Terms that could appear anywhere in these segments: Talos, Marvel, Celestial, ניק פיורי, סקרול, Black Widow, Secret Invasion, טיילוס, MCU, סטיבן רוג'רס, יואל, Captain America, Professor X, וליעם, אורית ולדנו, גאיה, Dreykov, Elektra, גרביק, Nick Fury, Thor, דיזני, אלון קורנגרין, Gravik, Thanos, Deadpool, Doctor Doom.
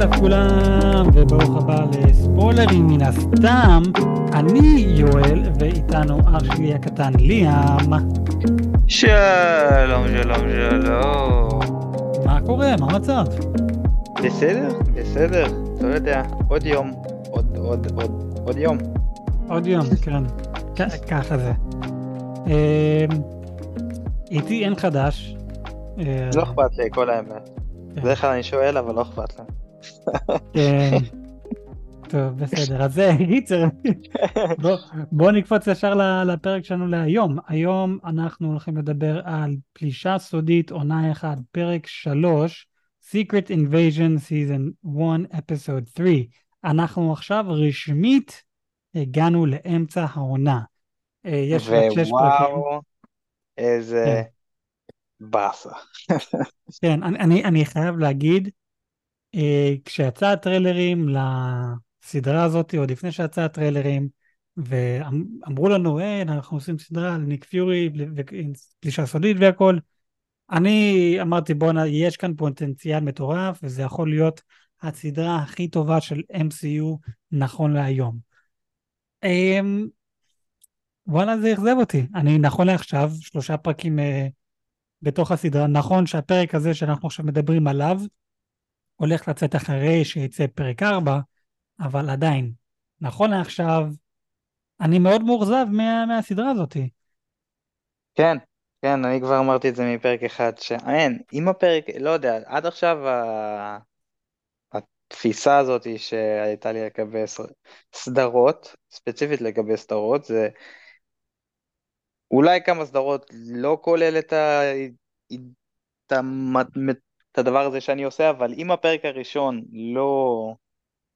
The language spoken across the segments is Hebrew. מצב כולם, וברוך הבא לספוילרים מן הסתם. אני יואל, ואיתנו אח שלי הקטן ליאם. שלום, שלום, שלום. מה קורה? מה מצב? בסדר, בסדר, אתה יודע, עוד יום, עוד יום. עוד יום, כן, ככה זה. איתי אין חדש. לא אכפת לי, כל האמת. בדרך כלל אני שואל, אבל לא אכפת לה. כן. טוב, בסדר. אז זה גיצר. בואו נקפוץ ישר לפרק שלנו להיום. היום אנחנו הולכים לדבר על פלישה סודית, עונה 1, פרק 3, Secret Invasion, Season 1, Episode 3. אנחנו עכשיו רשמית הגענו לאמצע העונה. יש רק 6 פרקים. וואו, איזה... באסה. כן, אני חייב להגיד, כשיצא הטריילרים לסדרה הזאת, עוד לפני שיצא הטריילרים, ואמרו לנו, אנחנו עושים סדרה על ניק פיורי, פלישה סודית והכל, אני אמרתי, יש כאן פוטנציאל מטורף, וזה יכול להיות הסדרה הכי טובה של MCU נכון להיום. וואלה, זה אכזב אותי. אני נכון לעכשיו, 3 פרקים... בתוך הסדרה. נכון שהפרק הזה שאנחנו עכשיו מדברים עליו הולך לצאת אחרי שיצא פרק 4, אבל עדיין נכון לעכשיו אני מאוד מאוכזב מהסדרה הזאת. כן, כן, אני כבר אמרתי את זה מפרק אחד אם הפרק, לא יודע, עד עכשיו התפיסה הזאת שהייתה לי לגבי סדרות, ספציפית לגבי סדרות, זה אולי כמה סדרות לא כולל את הדבר הזה שאני עושה, אבל אם הפרק הראשון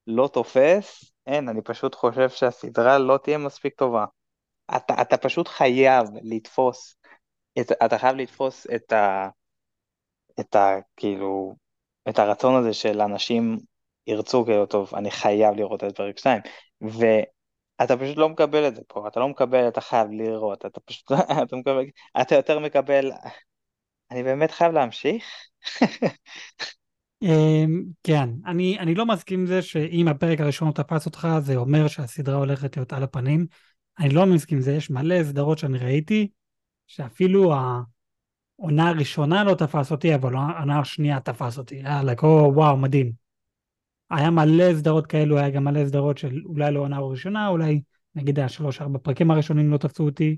לא תופס, אני פשוט חושב שהסדרה לא תהיה מספיק טובה. אתה פשוט חייב לתפוס, אתה חייב לתפוס כאילו, את הרצון הזה של אנשים ירצו כאילו, טוב, אני חייב לראות את פרק 2, אתה פשוט לא מקבל את זה פה, אתה לא מקבל, אתה חייב לראות, אתה פשוט, אתה יותר מקבל, אני באמת חייב להמשיך? כן, אני לא מסכים עם זה שאם הפרק הראשון תפס אותך, זה אומר שהסדרה הולכת להיות על הפנים, אני לא מסכים עם זה, יש מלא סדרות שאני ראיתי, שאפילו העונה הראשונה לא תפס אותי, אבל העונה השנייה תפס אותי, וואו, מדהים. היה מלא סדרות כאלו, היה גם מלא סדרות של אולי לא עונה ראשונה, אולי נגיד 3-4 פרקים הראשונים לא תפסו אותי,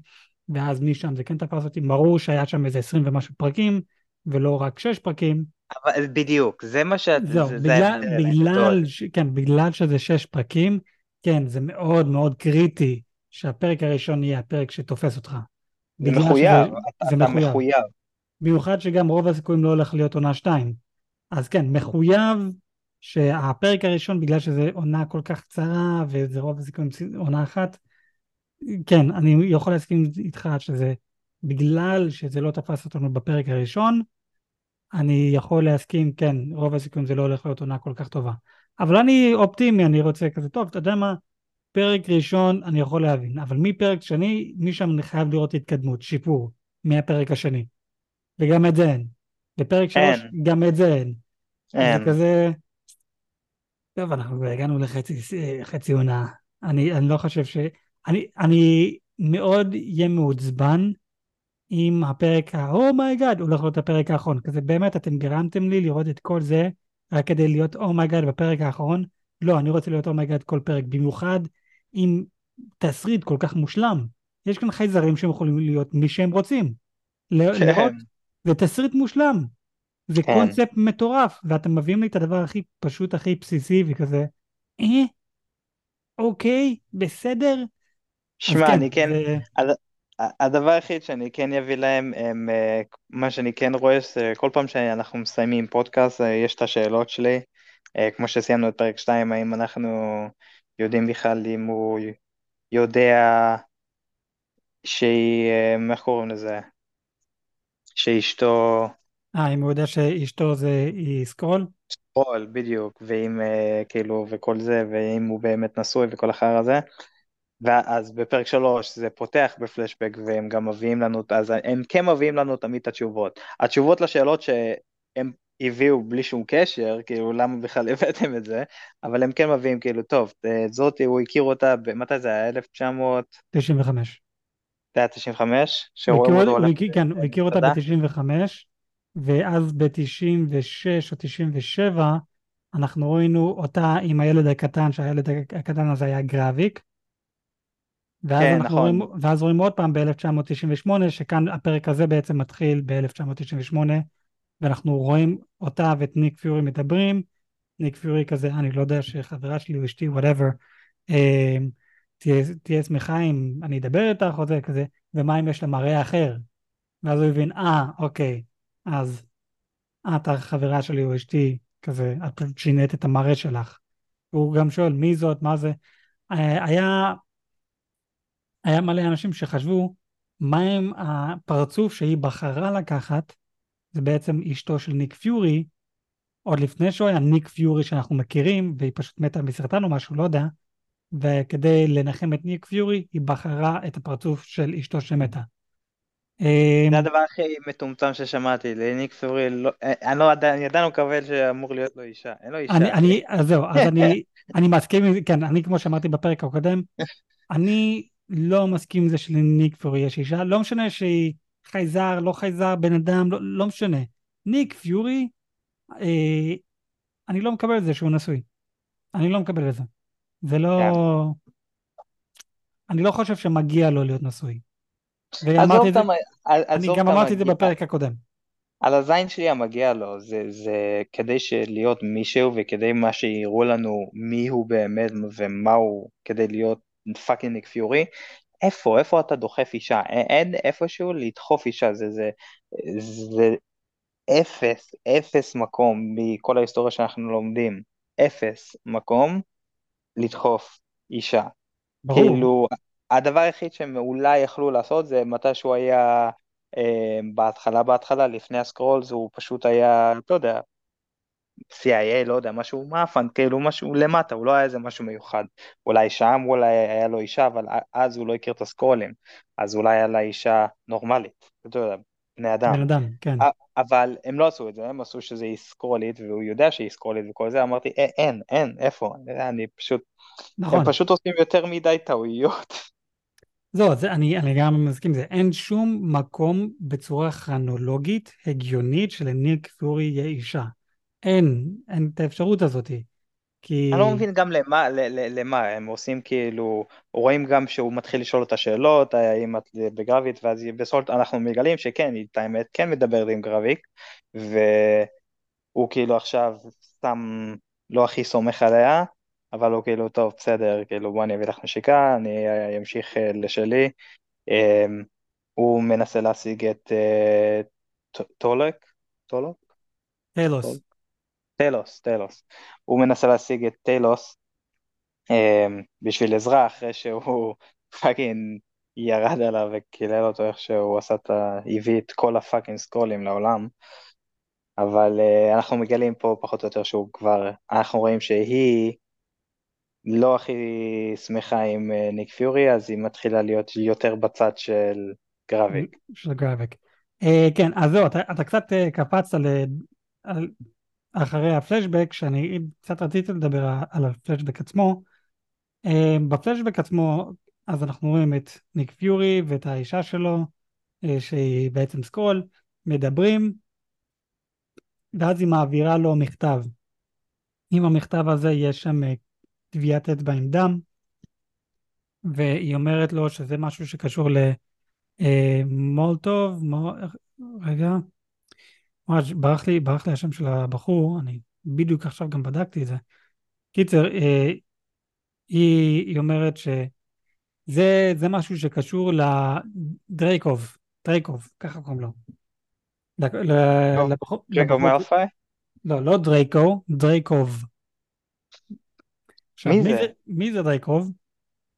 ואז משם זה כן תפס אותי, ברור שהיה שם איזה 20 ומשהו פרקים, ולא רק 6 פרקים. אבל בדיוק, זה מה ש... זהו, בגלל שזה 6 פרקים, כן, זה מאוד מאוד קריטי, שהפרק הראשון יהיה הפרק שתופס אותך. זה מחויב, אתה מחויב. במיוחד שגם רוב הסיכויים לא הולך להיות עונה 2. אז כן, מחויב... שהפרק הראשון, בגלל שזה עונה כל כך קצרה, וזה רוב הסיכויים עונה 1, כן, אני יכול להסכים איתך שזה, בגלל שזה לא תפס אותנו בפרק הראשון, אני יכול להסכים, כן, רוב הסיכויים זה לא הולך להיות עונה כל כך טובה. אבל אני אופטימי, אני רוצה כזה טוב, אתה יודע מה, פרק ראשון אני יכול להבין, אבל מפרק שני, משם אני חייב לראות התקדמות, שיפור, מהפרק השני. וגם את זה אין. בפרק 3, גם את זה אין. זה כזה... טוב, אנחנו הגענו לחצי עונה, אני לא חושב ש... אני מאוד יהיה מעוצבן עם הפרק ה-Oh my God, הולך להיות הפרק האחרון, כזה באמת אתם גרמתם לי לראות את כל זה, רק כדי להיות Oh my God בפרק האחרון, לא, אני רוצה להיות Oh my God כל פרק, במיוחד עם תסריט כל כך מושלם, יש כאן חייזרים שהם יכולים להיות מי שהם רוצים, לראות, זה תסריט מושלם, זה קונספט מטורף, ואתם מביאים לי את הדבר הכי פשוט, הכי בסיסי, וכזה, אוקיי, בסדר? שמע, אני כן, הדבר היחיד שאני כן יביא להם, מה שאני כן רואה, כל פעם שאנחנו מסיימים פודקאסט, יש את השאלות שלי, כמו שסיימנו את פרק 2, האם אנחנו יודעים בכלל, אם הוא יודע, שהיא, איך קוראים לזה? שאשתו, אם הוא יודע שאשתו זה סקרול? סקרול, בדיוק, ואם כאילו, וכל זה, ואם הוא באמת נשוי וכל אחר הזה, ואז בפרק 3 זה פותח בפלשבק, והם גם מביאים לנו, אז הם כן מביאים לנו תמיד את התשובות לשאלות שהם הביאו בלי שום קשר, כאילו למה בכלל הבאתם את זה, אבל הם כן מביאים כאילו, טוב, זאת הוא הכיר אותה, מתי זה היה? 1995. זה היה 95? כן, הוא הכיר אותה ב-95, ואז ב-96 או 97, אנחנו ראינו אותה עם הילד הקטן, שהילד הקטן הזה היה גרביק, ואז, כן, נכון. ואז רואים עוד פעם ב-1998, שכאן הפרק הזה בעצם מתחיל ב-1998, ואנחנו רואים אותה ואת ניק פיורי מדברים, ניק פיורי כזה, אני לא יודע שחברה שלי או אשתי, whatever, תהיה שמחה אם אני אדבר איתך או זה כזה, ומה אם יש לה מראה אחר? ואז הוא הבין, אוקיי, אז את החברה שלי או אשתי, כזה, את שינית את המראה שלך. הוא גם שואל, מי זאת, מה זה? היה מלא אנשים שחשבו, מה עם הפרצוף שהיא בחרה לקחת, זה בעצם אשתו של ניק פיורי, עוד לפני שהוא היה ניק פיורי שאנחנו מכירים, והיא פשוט מתה מסרטן או משהו, לא יודע, וכדי לנחם את ניק פיורי, היא בחרה את הפרצוף של אשתו שמתה. זה הדבר הכי מטומטם ששמעתי, לניק פיורי, ידענו קבל שאמור להיות לו אישה, אין לו אישה. אז זהו, אז אני מסכים, כן, אני כמו שאמרתי בפרק הקודם, אני לא מסכים עם זה שלניק פיורי יש אישה, לא משנה שהיא חייזר, לא חייזר, בן אדם, לא משנה. ניק פיורי, אני לא מקבל את זה שהוא נשוי. אני לא מקבל את זה. זה לא... אני לא חושב שמגיע לו להיות נשוי. אני גם אמרתי את זה בפרק הקודם. על הזין שלי המגיע לו, זה כדי להיות מישהו, וכדי מה שיראו לנו מי הוא באמת ומה הוא, כדי להיות פאקינג ניק פיורי, איפה אתה דוחף אישה? אין איפשהו לדחוף אישה, זה אפס מקום מכל ההיסטוריה שאנחנו לומדים, אפס מקום לדחוף אישה. כאילו, הדבר היחיד שהם אולי יכלו לעשות זה מתי שהוא היה בהתחלה, לפני הסקרולס, הוא פשוט היה, לא יודע, CIA, לא יודע, משהו מאפן, כאילו משהו למטה, הוא לא היה איזה משהו מיוחד, אולי שם, אולי היה לו אישה, אבל אז הוא לא הכיר את הסקרולים, אז אולי היה לה אישה נורמלית, אתה יודע, בני אדם. בני אדם, כן. אבל הם לא עשו את זה, הם עשו שזה היא סקרולית, והוא יודע שהיא סקרולית וכל זה, אמרתי, אין, איפה, אני פשוט, נכון. הם פשוט עושים יותר מדי טעויות. זהו, אני גם מסכים זה, אין שום מקום בצורה כרונולוגית, הגיונית, שלניק פיורי יהיה אישה. אין את האפשרות הזאת. כי... אני לא מבין גם למה הם עושים כאילו, רואים גם שהוא מתחיל לשאול אותה שאלות, האם את בגרביק, ואז בסולט אנחנו מגלים שכן, היא את האמת כן מדברת עם גרביק, והוא כאילו עכשיו סתם לא הכי סומך עליה, אבל הוא כאילו טוב, בסדר, כאילו בוא אני אביא לך נשיקה, אני אמשיך לשלי, הוא מנסה להשיג את תלוס. הוא מנסה להשיג את תלוס בשביל עזרה, אחרי שהוא פאקינג ירד עליו וקילל אותו איך שהוא עשה הביא את כל הפאקינג סקרולים לעולם, אבל אנחנו מגלים פה פחות או יותר שהוא כבר, אנחנו רואים שהיא לא הכי שמחה עם ניק פיורי, אז היא מתחילה להיות יותר בצד של גרביק. כן, אז זהו, אתה קצת קפצת אחרי הפלשבק, שאני קצת רציתי לדבר על הפלשבק עצמו, בפלשבק עצמו, אז אנחנו רואים את ניק פיורי ואת האישה שלו, שהיא בעצם סקרול, מדברים, ואז היא מעבירה לו מכתב. עם המכתב הזה יש שם טביעת אצבע עם דם, והיא אומרת לו שזה משהו שקשור למולטוב, רגע, ברח לי השם של הבחור, אני בדיוק עכשיו גם בדקתי את זה. קיצר, היא אומרת שזה משהו שקשור לדרייקוב, ככה קוראים לו. דרייקוב מאלפאי? לא דרייקו, דרייקוב. מי זה דרייקוב?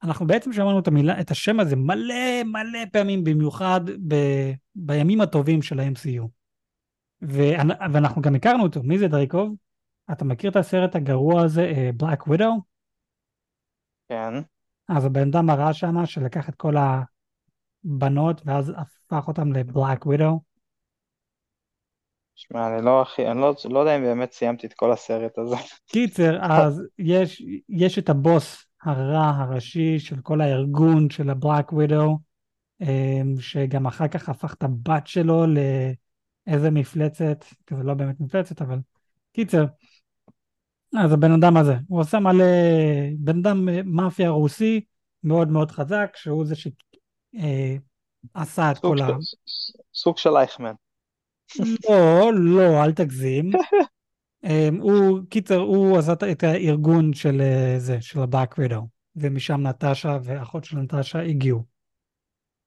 אנחנו בעצם שמענו את השם הזה מלא פעמים, במיוחד בימים הטובים של ה-MCU. ואנחנו גם הכרנו אותו. מי זה דרייקוב? אתה מכיר את הסרט הגרוע הזה, Black Widow? כן. אז הבן אדם הרע שם, שלקח את כל הבנות, ואז הפך אותם ל-Black Widow. שמע, אני לא הכי, אני לא יודע אם באמת סיימתי את כל הסרט הזה. קיצר, אז יש את הבוס הרע הראשי של כל הארגון של הבלאק ווידו, שגם אחר כך הפך את הבת שלו לאיזה מפלצת, כי זה לא באמת מפלצת, אבל קיצר, אז הבן אדם הזה, הוא עושה מלא, בן אדם מאפיה רוסי, מאוד מאוד חזק, שהוא זה שעשה את כל העם. סוג של אייכמן. לא, לא, אל תגזים. הוא, קיצר, הוא עשה את הארגון של זה, של הבלאק ווידו, ומשם נטשה ואחות של נטשה הגיעו.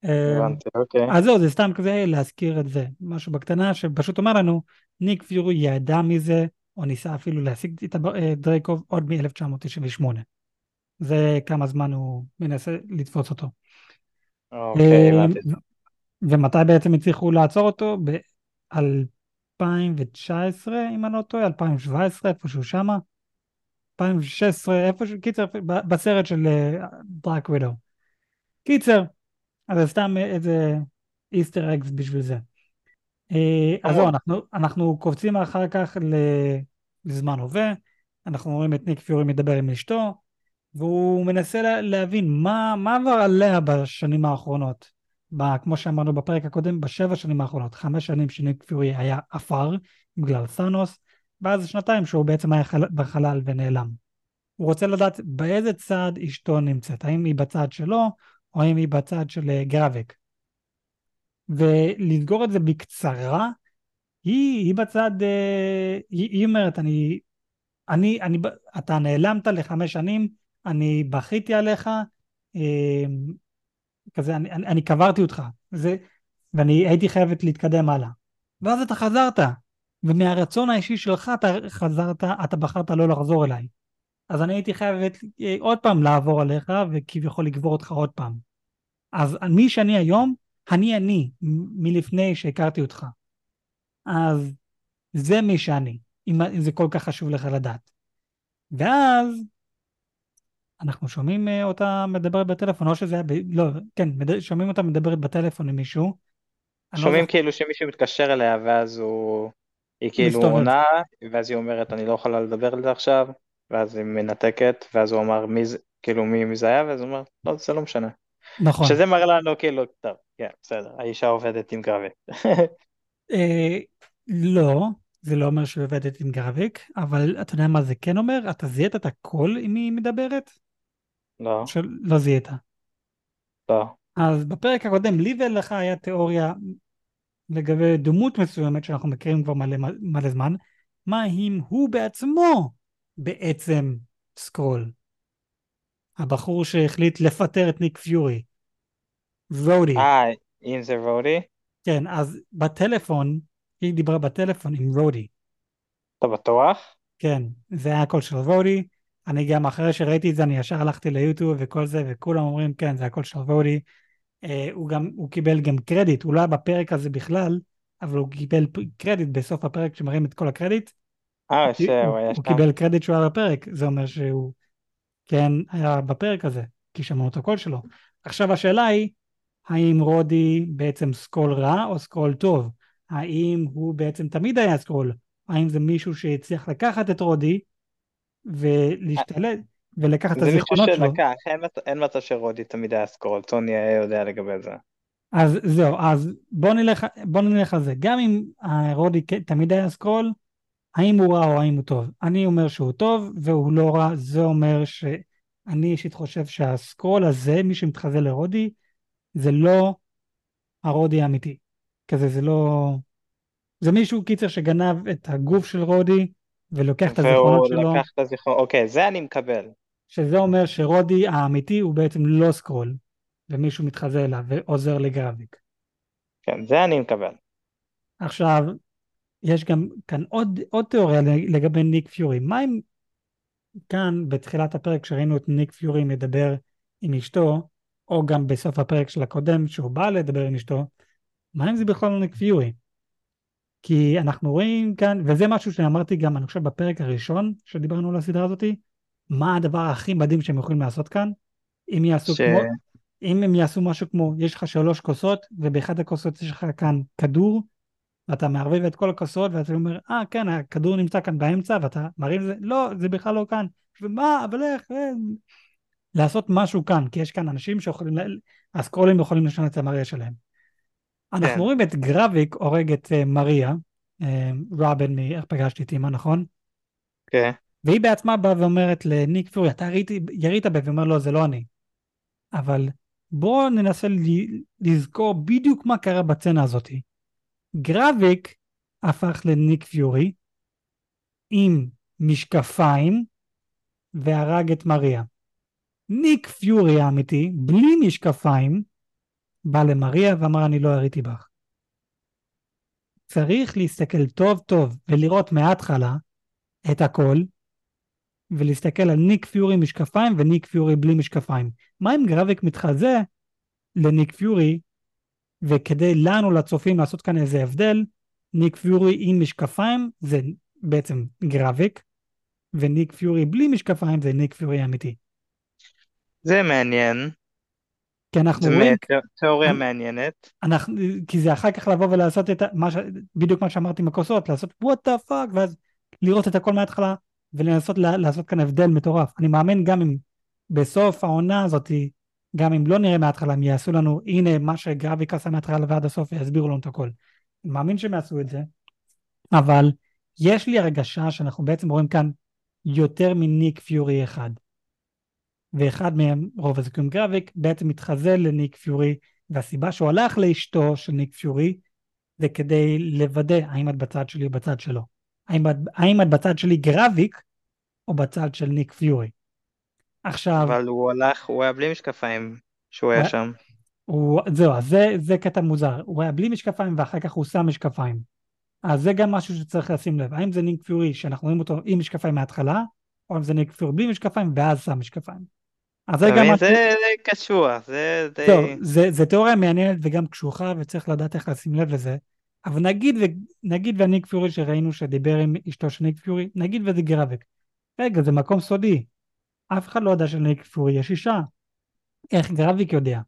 הבנתי, אוקיי. אז זהו, זה סתם כזה להזכיר את זה, משהו בקטנה שפשוט אומר לנו, ניק פיורי ידע מזה, או ניסה אפילו להשיג את דרייקוב עוד מ-1998. זה כמה זמן הוא מנסה לתפוס אותו. אוקיי, הבנתי. ומתי בעצם הצליחו לעצור אותו? ב-2019, אם אני לא טועה, 2017, איפשהו שמה, 2016, איפשהו, קיצר, בסרט של בלאק ווידו. קיצר, אז סתם איזה איסטר אקס בשביל זה. אז לא, אנחנו קופצים אחר כך לזמן הווה, אנחנו רואים את ניק פיורי מדבר עם אשתו, והוא מנסה להבין מה עבר עליה בשנים האחרונות, כמו שאמרנו בפרק הקודם, בשבע שנים האחרונות, 5 שנים שניק פיורי היה אפר, בגלל סאנוס, ואז 2 שהוא בעצם היה בחלל ונעלם. הוא רוצה לדעת באיזה צד אשתו נמצאת, האם היא בצד שלו, או האם היא בצד של גרביק. ולסגור את זה בקצרה, היא בצד, היא אומרת, אתה נעלמת 5 שנים, אני בכיתי עליך, כזה, אני קברתי אותך, ואני הייתי חייבת להתקדם הלאה. ואז אתה חזרת, ומהרצון האישי שלך אתה חזרת, אתה בחרת לא לחזור אליי. אז אני הייתי חייבת עוד פעם לעבור עליך, וכביכול לגבור אותך עוד פעם. אז מי שאני היום, אני, מלפני שהכרתי אותך. אז זה מי שאני, אם זה כל כך חשוב לך לדעת. ואז אנחנו שומעים אותה מדברת בטלפון, או שזה היה, לא, כן, שומעים אותה מדברת בטלפון עם מישהו. שומעים כאילו שמישהו מתקשר אליה, ואז היא כאילו עונה, ואז היא אומרת, אני לא יכולה לדבר על זה עכשיו, ואז היא מנתקת, ואז הוא אמר, כאילו מי זה היה, ואז הוא אומר, לא, זה לא משנה. נכון. שזה מראה לנו, כאילו, טוב, כן, בסדר, האישה עובדת עם גרביק. לא, זה לא אומר שהיא עובדת עם גרביק, אבל אתה יודע מה זה כן אומר? אתה זיהית את הכל אם היא מדברת? לא. לא זיהית. לא. אז בפרק הקודם, לי ולך היה תיאוריה לגבי דמות מסוימת, שאנחנו מכירים כבר מלא זמן, מה אם הוא בעצמו בעצם סקרול. הבחור שהחליט לפטר את ניק פיורי. רודי. אם זה רודי? כן, אז בטלפון, היא דיברה בטלפון עם רודי. אתה בטוח? כן, זה היה הקול של רודי. אני גם אחרי שראיתי את זה, אני ישר הלכתי ליוטיוב וכל זה, וכולם אומרים, כן, זה הקול של רודי. הוא קיבל גם קרדיט, הוא לא היה בפרק הזה בכלל, אבל הוא קיבל קרדיט בסוף הפרק שמראים את כל הקרדיט. הוא קיבל קרדיט שהוא היה בפרק, זה אומר שהוא כן היה בפרק הזה, כי שמענו את הקול שלו. עכשיו השאלה היא, האם רודי בעצם סקרול רע או סקרול טוב? האם הוא בעצם תמיד היה סקרול? האם זה מישהו שהצליח לקחת את רודי ולהשתלט ולקחת את הזיכרונות שלו? זה מישהו שלקח, אין מצב שרודי תמיד היה סקרול, טוני היה יודע לגבי זה. אז זהו, אז בוא נלך על זה. גם אם רודי תמיד היה סקרול, האם הוא רע או האם הוא טוב? אני אומר שהוא טוב והוא לא רע, זה אומר שאני אישית חושב שהסקרול הזה, מי שמתחזה לרודי, זה לא הרודי האמיתי. כזה זה לא, זה מישהו קיצר שגנב את הגוף של רודי ולוקח את הזיכרונות שלו. והוא לקח את הזיכרונות, אוקיי, זה אני מקבל. שזה אומר שרודי האמיתי הוא בעצם לא סקרול, ומישהו מתחזה אליו ועוזר לגרביק. כן, זה אני מקבל. עכשיו, יש גם כאן עוד תיאוריה לגבי ניק פיורי. מה אם כאן בתחילת הפרק שראינו את ניק פיורי מדבר עם אשתו, או גם בסוף הפרק של הקודם שהוא בא לדבר עם אשתו, מה אם זה בכלל לא ניק פיורי? כי אנחנו רואים כאן, וזה משהו שאמרתי גם אני חושב בפרק הראשון שדיברנו על הסדרה הזאת, מה הדבר הכי מדהים שהם יכולים לעשות כאן? אם הם יעשו משהו כמו, יש לך 3 כוסות, ובאחד הכוסות יש לך כאן כדור, ואתה מערבב את כל הכוסות, ואתה אומר, כן, הכדור נמצא כאן באמצע, ואתה מרים את זה, לא, זה בכלל לא כאן, ומה, אבל איך, לעשות משהו כאן, כי יש כאן אנשים שיכולים, הסקרולים יכולים לשנות את המראה שלהם. אנחנו רואים את גרביק הורג את מריה, רבן, איך פגשתי איתה, נכון? כן. והיא בעצמה באה ואומרת לניק פיורי, אתה ירית בי, ואומר, לא, זה לא אני. אבל בואו ננסה לזכור בדיוק מה קרה בצנה הזאת. גרביק הפך לניק פיורי, עם משקפיים, והרג את מריה. ניק פיורי האמיתי, בלי משקפיים, בא למריה ואמר, אני לא הריתי בך. צריך להסתכל טוב טוב, ולראות מההתחלה, את הכל, ולהסתכל על ניק פיורי משקפיים, וניק פיורי בלי משקפיים. מה אם גרביק מתחזה לניק פיורי, וכדי לנו לצופים לעשות כאן איזה הבדל, ניק פיורי עם משקפיים, זה בעצם גרביק, וניק פיורי בלי משקפיים, זה ניק פיורי אמיתי. זה מעניין. כי אנחנו רואים... תיאוריה מעניינת. כי זה אחר כך לבוא ולעשות את... בדיוק מה שאמרתי עם הכוסות, לעשות what the fuck, ואז לראות את הכל מההתחלה, ולנסות לעשות כאן הבדל מטורף. אני מאמין גם אם בסוף העונה הזאת, גם אם לא נראה מההתחלה, הם יעשו לנו, הנה מה שגרביק עשה מההתחלה ועד הסוף, ויסבירו לנו את הכל. אני מאמין שהם יעשו את זה, אבל יש לי הרגשה שאנחנו בעצם רואים כאן יותר מניק פיורי אחד. ואחד מהם, רוב הזיכויים גרביק, בעצם מתחזה לניק פיורי, והסיבה שהוא הלך לאשתו של ניק פיורי, זה כדי לוודא האם את בצד שלי או בצד שלו. האם את בצד שלי גרביק, או בצד של ניק פיורי. עכשיו... אבל הוא הלך, הוא היה בלי משקפיים, שהוא היה שם. זהו, זה קטע מוזר. הוא היה בלי משקפיים, ואחר כך הוא שם משקפיים. אז זה גם משהו שצריך לשים לב. האם זה ניק פיורי, שאנחנו רואים אותו עם משקפיים מההתחלה, או אם זה ניק פיורי בלי משקפיים, ואז שם משקפיים. זה קשוח, זה תיאוריה מעניינת וגם קשוחה וצריך לדעת איך לשים לב לזה, אבל נגיד והניק פיורי שראינו שדיבר עם אשתו של ניק פיורי, נגיד וזה גרביק, רגע זה מקום סודי, אף אחד לא יודע שלניק פיורי יש אישה, איך גרביק יודע?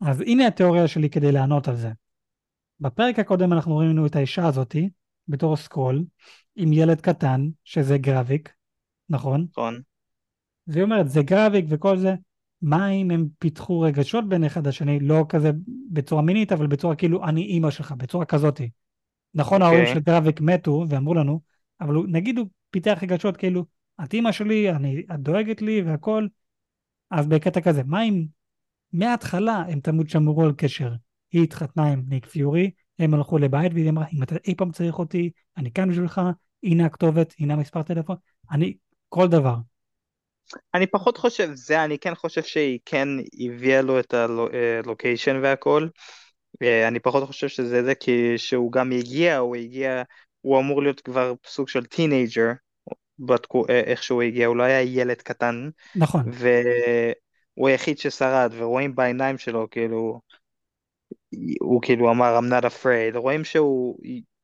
אז הנה התיאוריה שלי כדי לענות על זה. בפרק הקודם אנחנו ראינו את האישה הזאת בתור סקרול עם ילד קטן שזה גרביק, נכון? נכון. והיא אומרת, זה גרביק וכל זה, מה אם הם פיתחו רגשות בין אחד השני, לא כזה בצורה מינית, אבל בצורה כאילו אני אימא שלך, בצורה כזאת. נכון, ההורים של גרביק מתו ואמרו לנו, אבל נגיד הוא פיתח רגשות כאילו, את אימא שלי, את דואגת לי והכל, אז בקטע כזה, מה אם מההתחלה הם תמיד שמרו על קשר, היא התחתנה עם ניק פיורי, הם הלכו לבית והיא אמרה, אם אתה אי פעם צריך אותי, אני כאן בשבילך, הנה הכתובת, הנה מספר טלפון, אני, כל דבר. אני פחות חושב זה, אני כן חושב שהיא כן הביאה לו את הלוקיישן והכל, אני פחות חושב שזה זה, כי שהוא גם הגיע, הוא אמור להיות כבר סוג של טינאג'ר, איך שהוא הגיע, הוא לא היה ילד קטן, נכון. והוא היחיד ששרד, ורואים בעיניים שלו, כאילו, הוא כאילו אמר, I'm not afraid, רואים שהוא,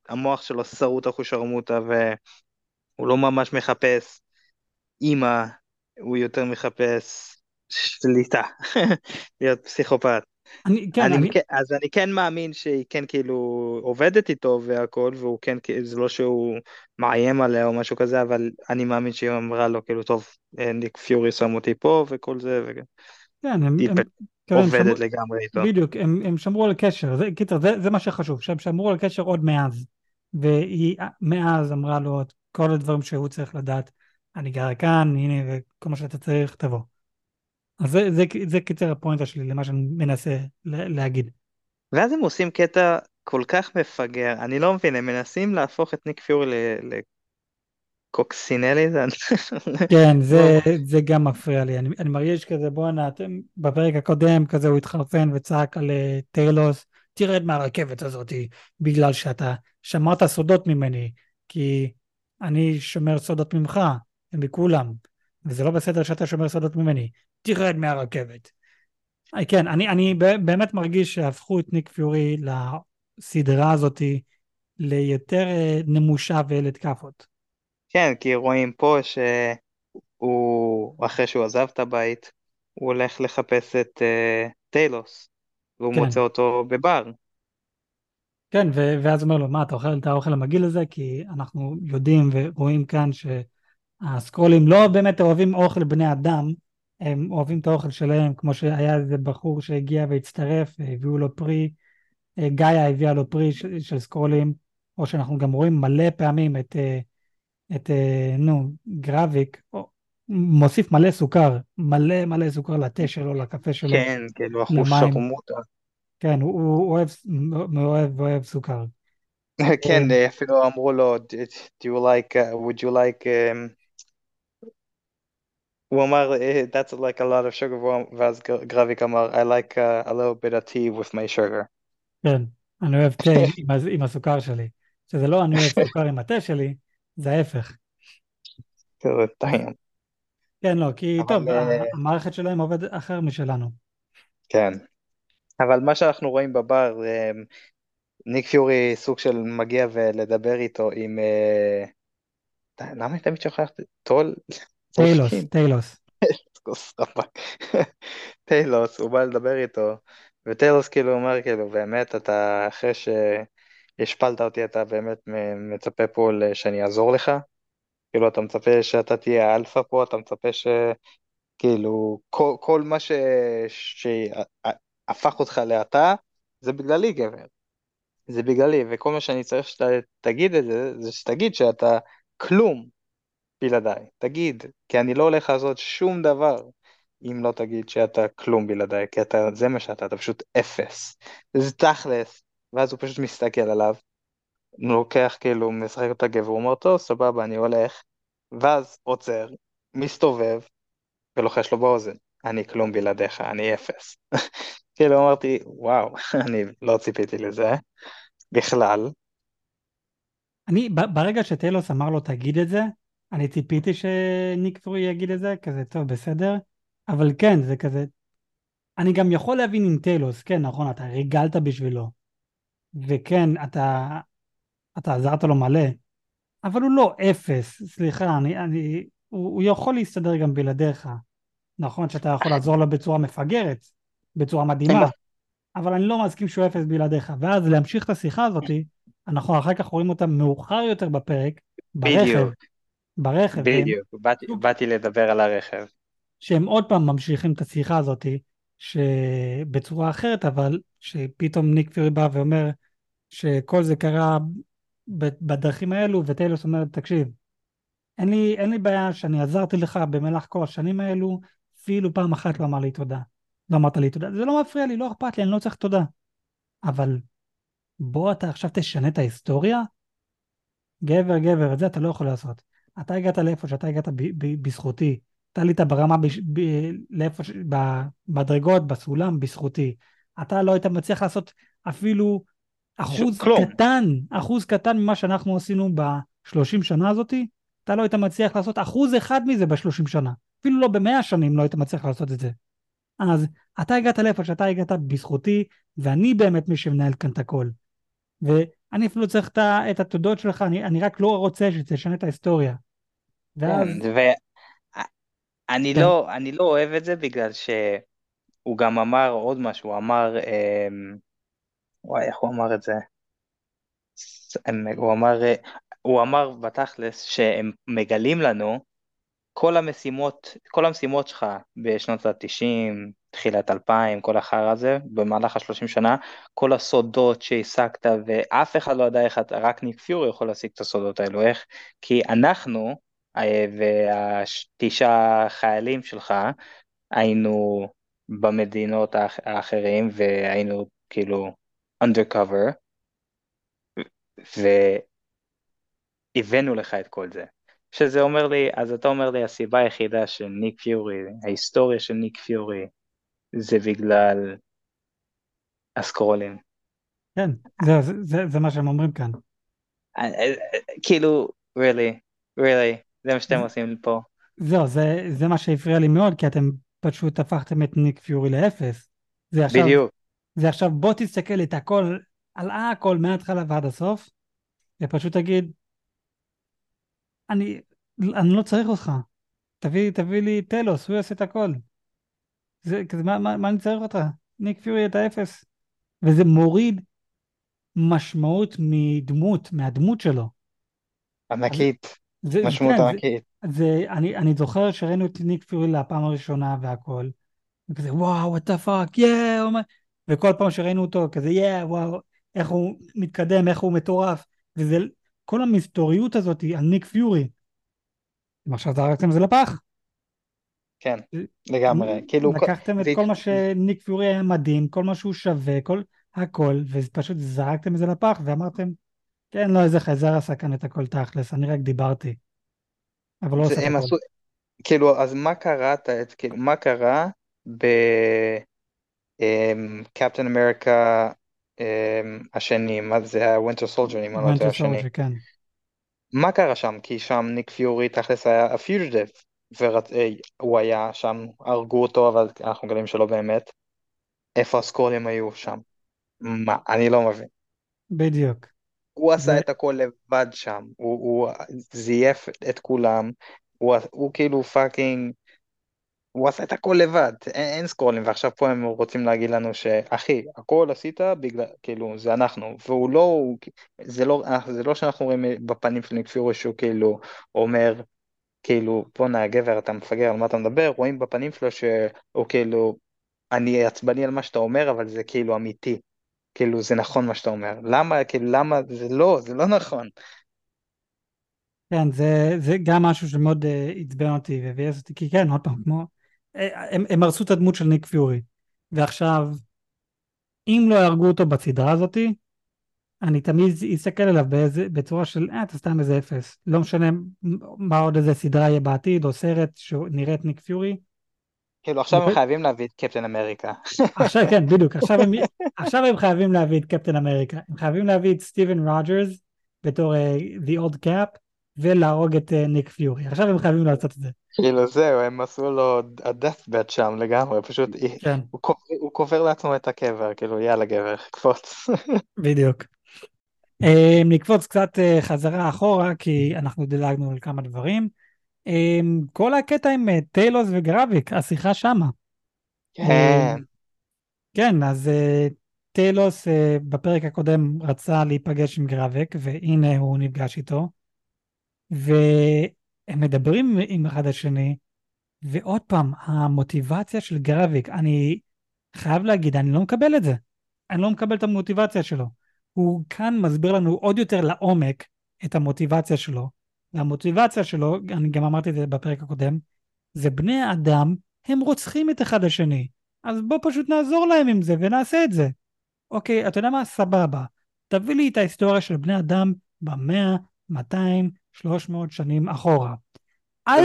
המוח שלו שרוט אחושרמוטה, והוא לא ממש מחפש, אמא, הוא יותר מחפש שליטה, להיות פסיכופת. אז אני כן מאמין שהיא כן כאילו עובדת איתו והכל, והוא כן, זה לא שהוא מאיים עליה או משהו כזה, אבל אני מאמין שהיא אמרה לו כאילו, טוב, ניק פיורי שם אותי פה וכל זה, היא עובדת לגמרי איתו. בדיוק, הם שמרו על קשר, זה מה שחשוב, שהם שמרו על קשר עוד מאז, והיא מאז אמרה לו את כל הדברים שהוא צריך לדעת, אני גרה כאן, הנה, וכל מה שאתה צריך, תבוא. אז זה קיצר הפוינטה שלי, למה שאני מנסה להגיד. ואז הם עושים קטע כל כך מפגר, אני לא מבין, הם מנסים להפוך את ניק פיורי לקוקסינלי, כן, זה גם מפריע לי, אני מרגיש כזה, בואנה, בפרק הקודם כזה הוא התחרפן וצעק על טיילוס, תרד מהרכבת הזאת, בגלל שאתה שמרת סודות ממני, כי אני שומר סודות ממך, הם בכולם, וזה לא בסדר שאתה שומר סודות ממני, תרד מהרכבת. כן, אני באמת מרגיש שהפכו את ניק פיורי לסדרה הזאת, ליותר נמושה וילד כפות. כן, כי רואים פה שהוא, אחרי שהוא עזב את הבית, הוא הולך לחפש את טיילוס, והוא מוצא אותו בבר. כן, ואז אומר לו, מה, אתה אוכל את האוכל המגעיל הזה? כי אנחנו יודעים ורואים כאן שהסקרולים לא באמת אוהבים אוכל בני אדם, הם אוהבים את האוכל שלהם, כמו שהיה איזה בחור שהגיע והצטרף, הביאו לו פרי, גאיה הביאה לו פרי של סקרולים, או שאנחנו גם רואים מלא פעמים את גרביק, מוסיף מלא סוכר, מלא סוכר לתה שלו, לקפה שלו. כן, כן, הוא אחוז שרמוטה. כן, הוא אוהב סוכר. כן, אפילו אמרו לו, would you like... הוא אמר, that's like a lot of sugar, ואז גרביק אמר, I like a little bit of tea with my sugar. כן, אני אוהב תה עם הסוכר שלי. שזה לא אני אוהב סוכר עם התה שלי, זה ההפך. כן, לא, כי טוב, המערכת שלהם עובד אחר משלנו. כן. אבל מה שאנחנו רואים בבר, ניק פיורי סוג של מגיע ולדבר איתו עם... למה אני תמיד שוכחת? תאילוס, הוא בא לדבר איתו, ותאילוס כאילו אומר כאילו, באמת אתה אחרי שהשפלת אותי, אתה באמת מצפה פה שאני אעזור לך, כאילו אתה מצפה שאתה תהיה האלפה פה, אתה מצפה שכאילו כל מה שהפך אותך לאתה, זה בגללי גבר, זה בגללי, וכל מה שאני צריך שאתה תגיד את זה, זה שתגיד שאתה כלום, בלעדיי, תגיד, כי אני לא הולך לעשות שום דבר, אם לא תגיד שאתה כלום בלעדיי, כי אתה, זה מה שאתה, אתה פשוט אפס, זה תכלס, ואז הוא פשוט מסתכל עליו, הוא לוקח כאילו, משחק את הגב, הוא אומר, טוב, סבבה, אני הולך, ואז עוצר, מסתובב, ולוחש לו באוזן, אני כלום בלעדיך, אני אפס, כאילו אמרתי, וואו, אני לא ציפיתי לזה, בכלל. אני, ברגע שטלוס אמר לו, תגיד את זה, אני ציפיתי שניק פורי יגיד את זה, כזה טוב, בסדר, אבל כן, זה כזה, אני גם יכול להבין עם טלוס, כן, נכון, אתה ריגלת בשבילו, וכן, אתה עזרת לו מלא, אבל הוא לא אפס, סליחה, הוא יכול להסתדר גם בלעדיך, נכון, שאתה יכול לעזור לו בצורה מפגרת, בצורה מדהימה, אבל אני לא מסכים שהוא אפס בלעדיך, ואז להמשיך את השיחה הזאת, אנחנו אחר כך רואים אותה מאוחר יותר בפרק, ברכב, ברכב. בדיוק, באתי לדבר על הרכב. שהם עוד פעם ממשיכים את השיחה הזאת, שבצורה אחרת, אבל שפתאום ניק פיורי בא ואומר, שכל זה קרה בדרכים האלו, וטיילוס אומר, תקשיב, אין לי בעיה שאני עזרתי לך במהלך כל השנים האלו, אפילו פעם אחת לא אמר לי תודה. לא אמרת לי תודה, זה לא מפריע לי, לא אכפת לי, אני לא צריך תודה. אבל בוא אתה עכשיו תשנה את ההיסטוריה? גבר, את זה אתה לא יכול לעשות. אתה הגעת לאיפה שאתה הגעת בזכותי, אתה עלית ברמה לאיפה, במדרגות, בסולם, בזכותי. אתה לא היית מצליח לעשות אפילו אחוז קטן ממה שאנחנו עשינו ב-30 שנה הזאת, אתה לא היית מצליח לעשות אחוז אחד מזה ב-30 שנה, אפילו לא ב-100 שנים לא היית מצליח לעשות את זה. אז אתה הגעת לאיפה שאתה הגעת בזכותי, ואני באמת מי שמנהל כאן את הכל. ואני אפילו צריך את התודות שלך, אני רק לא רוצה שתשנה את ההיסטוריה. אני לא אוהב את זה, בגלל שהוא גם אמר עוד משהו, הוא אמר, וואי, איך הוא אמר את זה? הוא אמר בתכלס, שהם מגלים לנו, כל המשימות שלך, בשנות ה-90, תחילת 2000, כל אחר הזה, במהלך ה-30 שנה, כל הסודות שהשגת, ואף אחד לא יודע איך, רק ניק פיורי יכול להשיג את הסודות האלו, איך? כי אנחנו, והתשעה חיילים שלך, היינו במדינות האחרים, והיינו כאילו undercover, והבאנו לך את כל זה. שזה אומר לי, אז אתה אומר לי, הסיבה היחידה של ניק פיורי, ההיסטוריה של ניק פיורי, זה בגלל הסקרולים. כן, זה מה שהם אומרים כאן. כאילו, really, זה מה שאתם עושים פה. זהו, זה מה שהפריע לי מאוד, כי אתם פשוט הפכתם את ניק פיורי לאפס. בדיוק. זה עכשיו, בוא תסתכל את הכל, על הכל מההתחלה ועד הסוף, ופשוט תגיד, אני לא צריך אותך, תביא לי טלוס, הוא יעשה את הכל, מה אני צריך אותך? ניק פיורי את האפס, וזה מוריד משמעות מהדמות שלו. ענקית, משמעות ענקית. אני זוכר שראינו את ניק פיורי לפעם הראשונה והכל, וכזה וואו, what the fuck, yeah, וכל פעם שראינו אותו כזה yeah, וואו, איך הוא מתקדם, איך הוא מטורף, וזה כל המסתוריות הזאת על ניק פיורי, ועכשיו זרקתם זה לפח. כן, לגמרי. לקחתם את כל מה שניק פיורי היה מדהים, כל מה שהוא שווה, הכל, ופשוט זרקתם את זה לפח, ואמרתם, כן, לא, איזה חזר הסכן את הכל תכלס, אני רק דיברתי. אבל לא עושה את הכל. כאילו, אז מה קרה, מה קרה בקפטן אמריקה השני, מה זה היה ווינטר סולג'ר, אם אני לא יודע השני. מה קרה שם? כי שם ניק פיורי תכלס היה הפיוג'טיב, והוא היה שם, הרגו אותו, אבל אנחנו גלים שלא באמת. איפה הסקרולים היו שם? מה? אני לא מבין. בדיוק. הוא עשה את הכל לבד שם, הוא זייף את כולם, הוא כאילו פאקינג, הוא עשה את הכל לבד, אין סקרולים, ועכשיו פה הם רוצים להגיד לנו שאחי, הכל עשית בגלל, כאילו, זה אנחנו, והוא לא, זה לא שאנחנו רואים בפנים של ניק פיורי שהוא כאילו אומר, כאילו, בוא נה, גבר, אתה מפגר על מה אתה מדבר, רואים בפנים שלו שהוא כאילו, אני עצבני על מה שאתה אומר, אבל זה כאילו אמיתי, כאילו זה נכון מה שאתה אומר, למה, כאילו למה, זה לא נכון. כן, זה גם משהו שמאוד עצבן אותי, והביאס אותי, כי כן, עוד פעם, כמו, הם הרסו את הדמות של ניק פיורי, ועכשיו, אם לא ירגו אותו בסדרה הזאת, אני תמיד אסתכל אליו בצורה של, אתה סתם איזה אפס, לא משנה מה עוד איזה סדרה יהיה בעתיד, או סרט שנראה את ניק פיורי, כאילו עכשיו הם חייבים להביא את קפטן אמריקה. עכשיו כן, בדיוק, עכשיו הם חייבים להביא את קפטן אמריקה, הם חייבים להביא את סטיבן רוג'רס, בתור The Old Cap, ולהרוג את ניק פיורי, עכשיו הם חייבים לעשות את זה. כאילו זהו, הם עשו לו הדאטבט שם לגמרי, פשוט הוא קובר לעצמו את הקבר, כאילו יאללה גבר, קפוץ. בדיוק. נקפוץ קצת חזרה אחורה, כי אנחנו דילגנו על כמה דברים, כל הקטע עם טיילוס וגרביק, השיחה שמה. כן, אז טיילוס בפרק הקודם רצה להיפגש עם גרביק, והנה הוא נפגש איתו, והם מדברים עם אחד השני, ועוד פעם, המוטיבציה של גרביק, אני חייב להגיד, אני לא מקבל את זה, אני לא מקבל את המוטיבציה שלו, הוא כאן מסביר לנו עוד יותר לעומק את המוטיבציה שלו, והמוטיבציה שלו, אני גם אמרתי את זה בפרק הקודם, זה בני האדם, הם רוצחים את אחד השני, אז בוא פשוט נעזור להם עם זה, ונעשה את זה. אוקיי, אתה יודע מה? סבבה. תביא לי את ההיסטוריה של בני אדם, ב-100, 200, 300 שנים אחורה. אל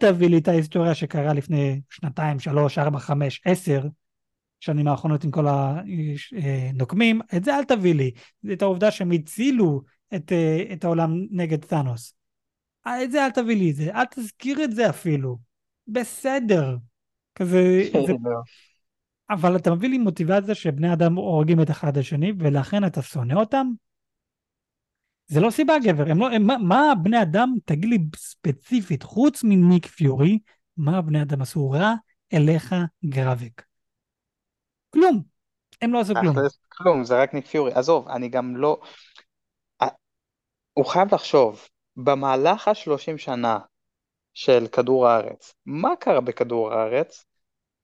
תביא לי את ההיסטוריה שקרה לפני 2, 3, 4, 5, 10, שנים האחרונות עם כל הנוקמים, את זה אל תביא לי. את העובדה שהם הצילו, את העולם נגד תאנוס. את זה אל תביא לי את זה, אל תזכיר את זה אפילו. בסדר. כזה... אבל אתה מביא לי מוטיבציה שבני אדם הורגים את אחד השני, ולכן אתה שונא אותם? זה לא סיבה גבר. מה בני אדם, תגיד לי ספציפית, חוץ מניק פיורי, מה בני אדם עשו רע אליך גרביק? כלום. הם לא עשו כלום. כלום, זה רק ניק פיורי. עזוב, אני גם לא... הוא חייב לחשוב, במהלך ה-30 שנה של כדור הארץ, מה קרה בכדור הארץ?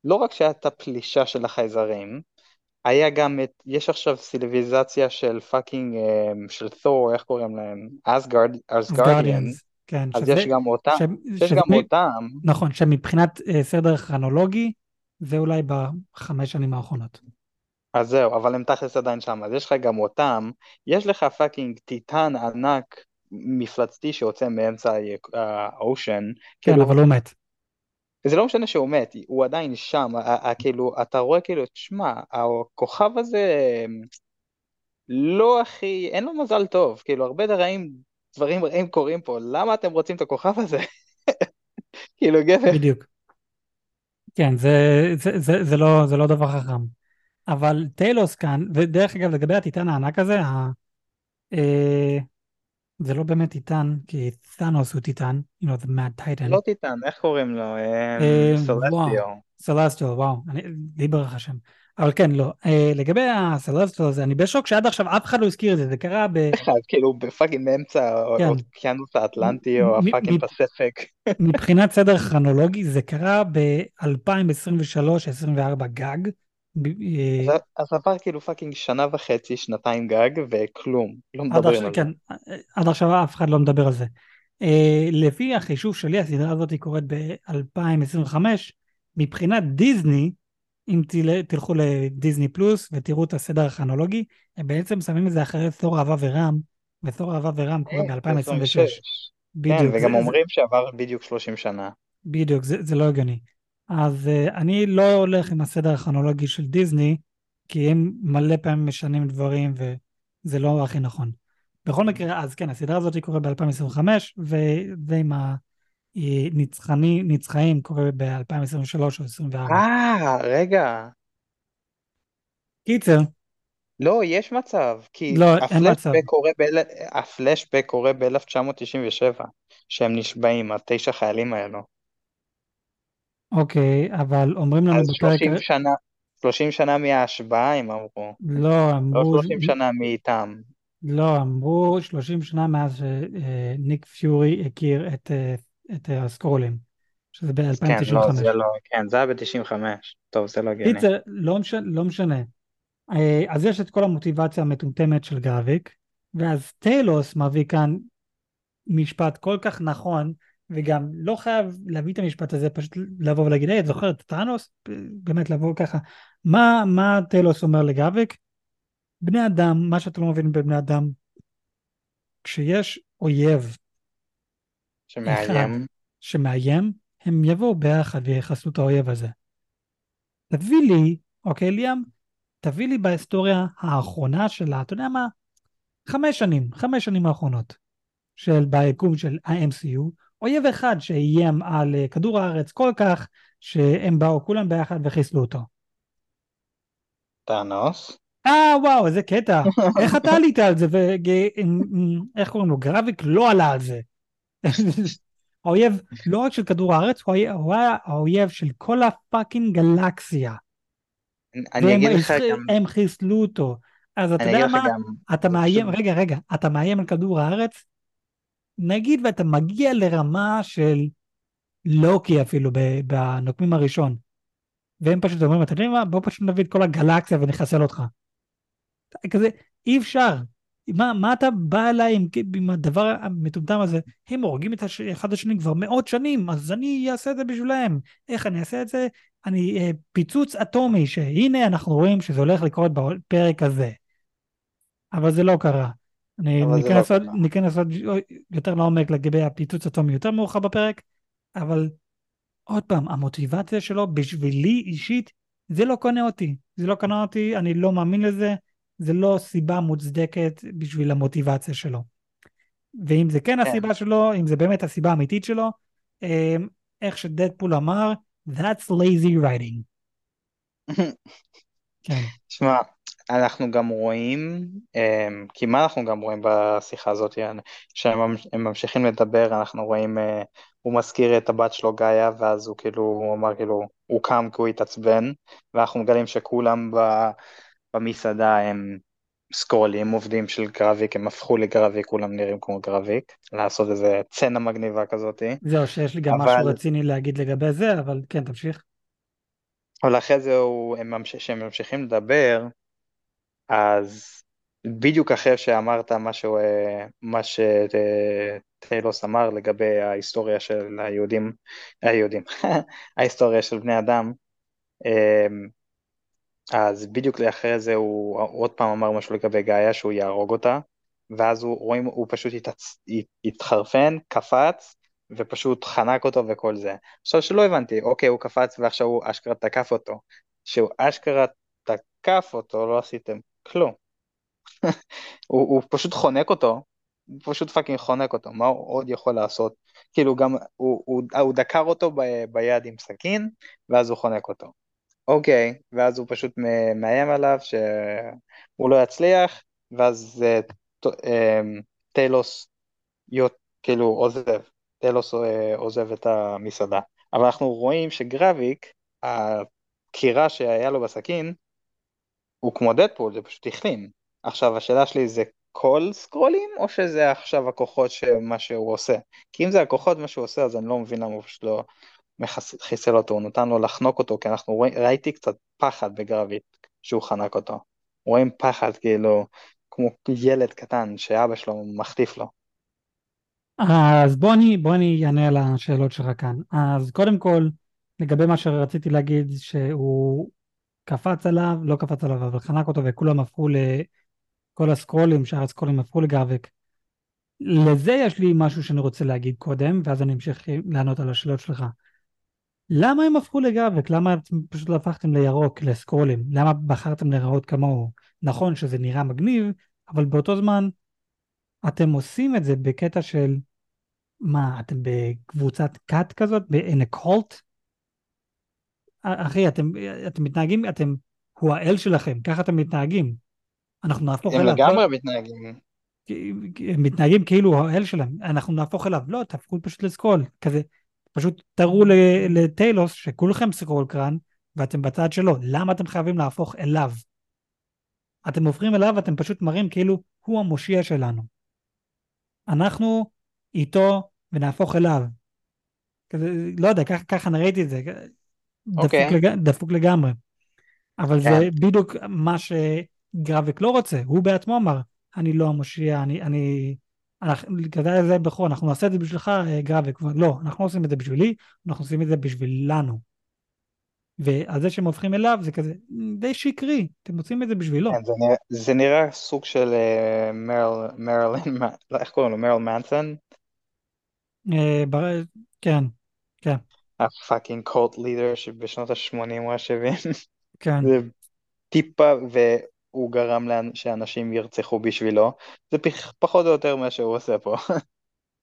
לא רק שהייתה פלישה של החייזרים, היה גם את, יש עכשיו סיליביזציה של פאקינג, של תור, איך קוראים להם? אסגרדיאנס. כן, אז יש גם אותם. נכון, שמבחינת סדר כרונולוגי, זה אולי בחמש שנים האחרונות. אז זהו, אבל הם תכלס עדיין שם, אז יש לך גם אותם, יש לך פאקינג טיטן ענק מפלצתי שיוצא מאמצע האושן. כן, אבל הוא מת. זה לא משנה שהוא מת, הוא עדיין שם, כאילו, אתה רואה כאילו, תשמע, הכוכב הזה לא הכי, אין לו מזל טוב, כאילו, הרבה דברים רעים קורים פה, למה אתם רוצים את הכוכב הזה? כאילו, גבר. בדיוק. כן, זה לא דבר חכם. אבל טיילוס כאן, ודרך אגב לגבי הטיטן הענק הזה, זה לא באמת טיטן, כי תאנוס הוא טיטן, you know, the mad titan. לא טיטן, איך קוראים לו? סלסטיאל. סלסטיאל, וואו, לי ברח השם. אבל כן, לא. לגבי הסלסטיאל הזה, אני בשוק שעד עכשיו אף אחד לא הזכיר את זה, זה קרה ב... כאילו בפאקינג באמצע, או אוקיינוס האטלנטי, או הפאקינג פסיפיק. מבחינת סדר כרונולוגי, זה קרה ב-2023-24 גג. אז עבר כאילו פאקינג שנה וחצי, שנתיים גג, וכלום. לא מדברים על זה. עד עכשיו אף אחד לא מדבר על זה. לפי החישוב שלי, הסדרה הזאת היא קורית ב-2025, מבחינת דיזני, אם תלכו לדיזני פלוס ותראו את הסדר הכרונולוגי, הם בעצם שמים את זה אחרי תור אהבה ורם, ותור אהבה ורם קורה ב-2026. כן, וגם אומרים שעבר בדיוק 30 שנה. בדיוק, זה לא הגיוני. אז אני לא הולך עם הסדר הכרונולוגי של דיזני, כי הם מלא פעמים משנים דברים, וזה לא הכי נכון. בכל מקרה, אז כן, הסדרה הזאת קורה ב-2025, ועם ה... ניצחאים קורה ב-2023 או 24. רגע. קיצר. לא, יש מצב, כי הפלשבק קורה ב-1997, שהם נשבעים, ה9 חיילים האלו. אוקיי, אבל אומרים לנו... אז 30 שנה מההשבעה הם אמרו. לא, אמרו... לא 30 שנה מאיתם. לא, אמרו 30 שנה מאז שניק פיורי הכיר את הסקרולים, שזה ב-2095. כן, לא, זה לא, כן, זה היה ב-95, טוב, זה לא גני. קיצר, לא משנה. אז יש את כל המוטיבציה המטומטמת של גרביק, ואז טלוס מביא כאן משפט כל כך נכון, וגם לא חייב להביא את המשפט הזה, פשוט לבוא ולהגיד, את זוכרת, תאנוס? באמת לבוא ככה. מה טלוס אומר לגרביק? בני אדם, מה שאתה לא מבין בבני אדם, כשיש אויב, שמאיים, הם יבואו ביחד ויחסו את האויב הזה. תביא לי, אוקיי ליאם, תביא לי בהיסטוריה האחרונה שלה, אתה יודע מה? 5 שנים האחרונות, ביקום של ה-MCU, אויב אחד שאיים על כדור הארץ כל כך, שהם באו כולם ביחד וחיסלו אותו. תאנוס? וואו, איזה קטע. איך אתה עלית על זה? איך קוראים לו? גרביק לא עלה על זה. האויב לא רק של כדור הארץ, הוא היה האויב של כל הפאקינג גלקסיה. הם חיסלו אותו. אז אתה יודע מה? אתה מאיים, רגע, אתה מאיים על כדור הארץ, נגיד ואתה מגיע לרמה של לוקי אפילו, בנוקמים הראשון. והם פשוט אומרים, אתה יודעים מה? בוא פשוט נביא את כל הגלקסיה ונחסל אותך. כזה, אי אפשר. מה אתה בא אליי עם הדבר המטומטם הזה? הם הורגים את אחד השני כבר מאות שנים, אז אני אעשה את זה בשבילהם. איך אני אעשה את זה? אני פיצוץ אטומי, שהנה אנחנו רואים שזה הולך לקרות בפרק הזה. אבל זה לא קרה. ניכנס עוד יותר לעומק לגבי הפיצוץ אטומי יותר מאוחר בפרק, אבל עוד פעם, המוטיבציה שלו בשבילי אישית, זה לא קונה אותי. זה לא קונה אותי, אני לא מאמין לזה, זה לא סיבה מוצדקת בשביל המוטיבציה שלו. ואם זה כן הסיבה שלו, אם זה באמת הסיבה האמיתית שלו, איך שדדפול אמר, that's lazy writing. כן. שמע, אנחנו גם רואים, כי מה אנחנו גם רואים בשיחה הזאת, שהם ממשיכים לדבר, אנחנו רואים, הוא מזכיר את הבת שלו גאיה, ואז הוא כאילו, הוא אמר כאילו, הוא קם כי הוא התעצבן, ואנחנו מגלים שכולם במסעדה הם סקרולים, עובדים של גרביק, הם הפכו לגרביק, כולם נראים כמו גרביק, לעשות איזה צנה מגניבה כזאת. זהו, שיש לי גם משהו רציני להגיד לגבי זה, אבל כן, תמשיך. אבל אחרי זה שהם ממשיכים לדבר, אז בדיוק אחרי שאמרת מה שטיילוס אמר לגבי ההיסטוריה של היהודים, ההיסטוריה של בני אדם, אז בדיוק לאחרי זה הוא עוד פעם אמר משהו לגבי גאיה שהוא יהרוג אותה, ואז הוא פשוט התחרפן, קפץ, ופשוט חנק אותו וכל זה. עכשיו שלא הבנתי, אוקיי, הוא קפץ ועכשיו הוא אשכרה תקף אותו. שהוא אשכרה תקף אותו, לא עשיתם כלום. הוא פשוט חונק אותו, הוא פשוט פאקינג חונק אותו, מה הוא עוד יכול לעשות? כאילו גם, הוא דקר אותו ביד עם סכין, ואז הוא חונק אותו. אוקיי, ואז הוא פשוט מאיים עליו שהוא לא יצליח, ואז טלוס כאילו עוזב, טלוס עוזב את המסעדה. אבל אנחנו רואים שגרביק, הקירה שהיה לו בסכין, הוא כמו דדפול, זה פשוט החלים. עכשיו, השאלה שלי זה כל סקרולים, או שזה עכשיו הכוחות שמה שהוא עושה? כי אם זה הכוחות מה שהוא עושה, אז אני לא מבין למה הוא פשוט לא חיסל אותו, הוא נותן לו לחנוק אותו, כי אנחנו ראיתי קצת פחד בגרביק שהוא חנק אותו. רואים פחד כאילו, כמו ילד קטן שאבא שלו מחטיף לו. אז בוא אני יענה על השאלות שלך כאן. אז קודם כל, לגבי מה שרציתי להגיד, שהוא קפץ עליו, לא קפץ עליו, אבל חנק אותו, וכולם הפכו לכל הסקרולים, שאר הסקרולים הפכו לגרביק. לזה יש לי משהו שאני רוצה להגיד קודם, ואז אני אמשיך לענות על השאלות שלך. למה הם הפכו לגרביק? למה פשוט הפכתם לירוק, לסקרולים? למה בחרתם לראות כמוהו? נכון שזה נראה מגניב, אבל באותו זמן, אתם עושים את זה בקטע של, מה, אתם בקבוצת קאט כזאת, ב-in-a-cult? אחי, אתם מתנהגים, הוא האל שלכם, ככה אתם מתנהגים. אנחנו נהפוך אליו. הם לגמרי מתנהגים. הם מתנהגים כאילו הוא האל שלהם, אנחנו נהפוך אליו. לא, תהפכו פשוט לסקרול, כזה. פשוט תראו לטיילוס שכולכם סקרול קרן, ואתם בצד שלו. למה אתם חייבים להפוך אליו? אתם עוברים אליו, ואתם פשוט מראים כאילו הוא המושיע שלנו. אנחנו איתו ונהפוך אליו. כזה, לא יודע, ככה נראיתי את זה. דפוק לגמרי. אבל זה בדיוק מה שגרביק לא רוצה. הוא בעצמו אמר, אני לא המושיע, כזה זה בכל, אנחנו נעשה את זה בשבילך גרביק. לא, אנחנו עושים את זה בשבילי, אנחנו עושים את זה בשבילנו. ועל זה שהם הופכים אליו, זה כזה די שקרי, אתם מוצאים את זה בשבילו. זה נראה סוג של מרילין, איך קוראים לו, מריל מנסון? כן, כן. הפאקינג קולט לידר שבשנות ה-80 או ה-70. כן. זה טיפה, והוא גרם שאנשים ירצחו בשבילו. זה פחות או יותר מה שהוא עושה פה.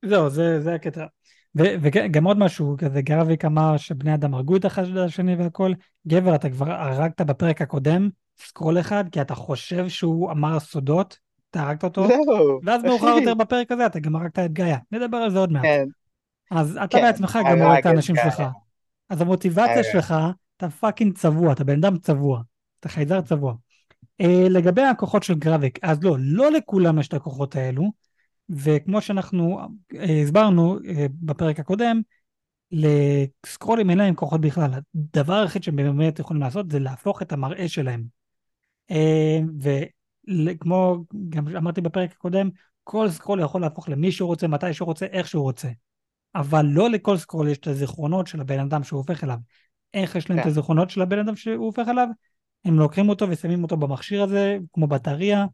זהו, זה הקטע. וגם עוד משהו, כזה גרביק אמר שבני אדם הרגו את אחד השני והכל, גבר, אתה כבר הרגת בפרק הקודם, סקרול אחד, כי אתה חושב שהוא אמר סודות, אתה הרגת אותו, ואז מאוחר יותר בפרק הזה, אתה גם הרגת את גאיה, נדבר על זה עוד מעט. אז אתה בעצמך גם הרגת האנשים שלך. אז המוטיבציה שלך, אתה פאקינג צבוע, אתה בן אדם צבוע, אתה חייזר צבוע. לגבי הכוחות של גרביק, אז לא לכולם יש את הכוחות האלו, וכמו שאנחנו הסברנו בפרק הקודם, לסקרולים אין להם כוחות בכלל. הדבר היחיד שהם באמת יכולים לעשות זה להפוך את המראה שלהם. וכמו גם אמרתי בפרק הקודם, כל סקרול יכול להפוך למי שהוא רוצה, מתי שהוא רוצה, איך שהוא רוצה. אבל לא לכל סקרול יש את הזיכרונות של הבן אדם שהוא הופך אליו. איך יש להם את הזיכרונות של הבן אדם שהוא הופך אליו? הם לוקחים אותו ושמים אותו במכשיר הזה, כמו בטריה,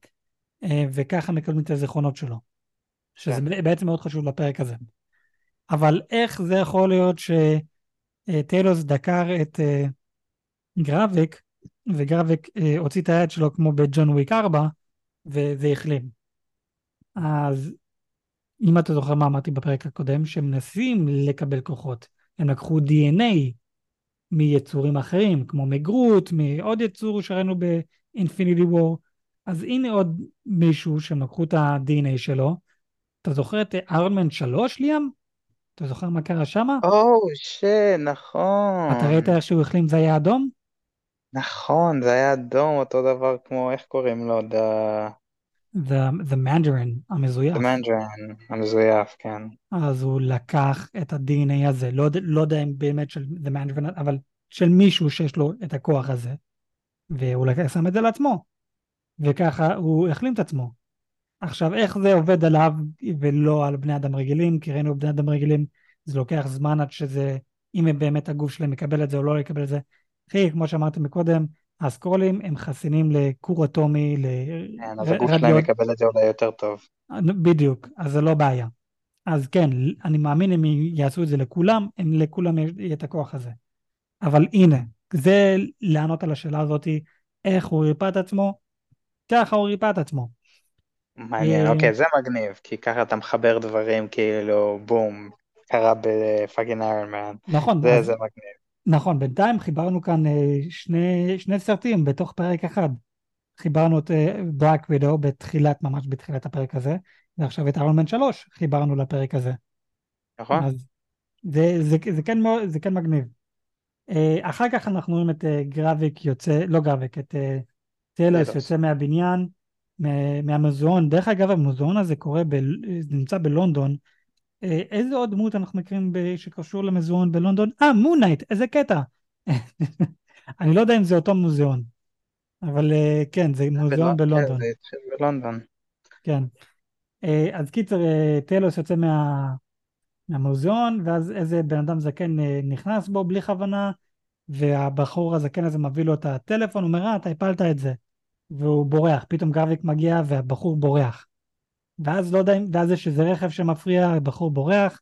וככה מקבלים את הזיכרונות שלו. שזה בעצם מאוד חשוב לפרק הזה. אבל איך זה יכול להיות שטיילוס דקר את גרביק, וגרביק הוציא את היד שלו כמו בג'ון וויק 4, וזה החלים? אז אם אתה זוכר מה אמרתי בפרק הקודם, שמנסים לקבל כוחות, הם לקחו DNA מיצורים אחרים, כמו מגרות, מעוד יצור שראינו באינפיניטי וור, אז הנה עוד מישהו שהם לקחו את ה-DNA שלו. אתה זוכר את איירון מן 3, ליאם? אתה זוכר מה קרה שם? נכון. אתה ראית איך שהוא החלים, זה היה אדום? נכון, זה היה אדום, אותו דבר כמו, איך קוראים לו? The Mandarin, המזויף. The Mandarin, המזויף, כן. אז הוא לקח את ה-DNA הזה, לא יודע אם באמת של The Mandarin, אבל של מישהו שיש לו את הכוח הזה, והוא שם את זה לעצמו, וככה הוא החלים את עצמו. עכשיו, איך זה עובד עליו ולא על בני אדם רגילים? כי ראינו בני אדם רגילים, זה לוקח זמן עד שזה, אם באמת הגוף שלהם יקבל את זה או לא יקבל את זה. אחי, כמו שאמרתם מקודם, הסקרולים הם חסינים לכור אטומי, אז הגוף שלהם יקבל את זה אולי יותר טוב. בדיוק, אז זה לא בעיה. אז כן, אני מאמין אם יעשו את זה לכולם, אם לכולם יהיה את הכוח הזה. אבל הנה, זה לענות על השאלה הזאת, איך הוא ריפא את עצמו? ככה הוא ריפא את עצמו. מעניין, אוקיי, זה מגניב, כי ככה אתה מחבר דברים כאילו בום, קרה בפאגין איירון מן. נכון. זה מגניב. נכון, בינתיים חיברנו כאן שני סרטים בתוך פרק אחד. חיברנו את בלאק וידאו ממש בתחילת הפרק הזה, ועכשיו את איירון מן 3 חיברנו לפרק הזה. נכון. אז זה כן מגניב. אחר כך אנחנו רואים את גרביק יוצא, לא גרביק, את טלס יוצא מהבניין, מהמוזיאון. דרך אגב, המוזיאון הזה נמצא בלונדון. איזה עוד דמות אנחנו מכירים שקשור למוזיאון בלונדון? מון נייט, איזה קטע. אני לא יודע אם זה אותו מוזיאון, אבל כן, זה מוזיאון בלונדון. זה בלונדון. כן. אז קיצר, טלוס יוצא מהמוזיאון, ואז איזה בן אדם זקן נכנס בו בלי כוונה, והבחור הזקן הזה מביא לו את הטלפון, הוא אומר, אתה הפלת את זה, והוא בורח. פתאום גרביק מגיע והבחור בורח. ואז לא יודע, ואז יש איזה רכב שמפריע, הבחור בורח,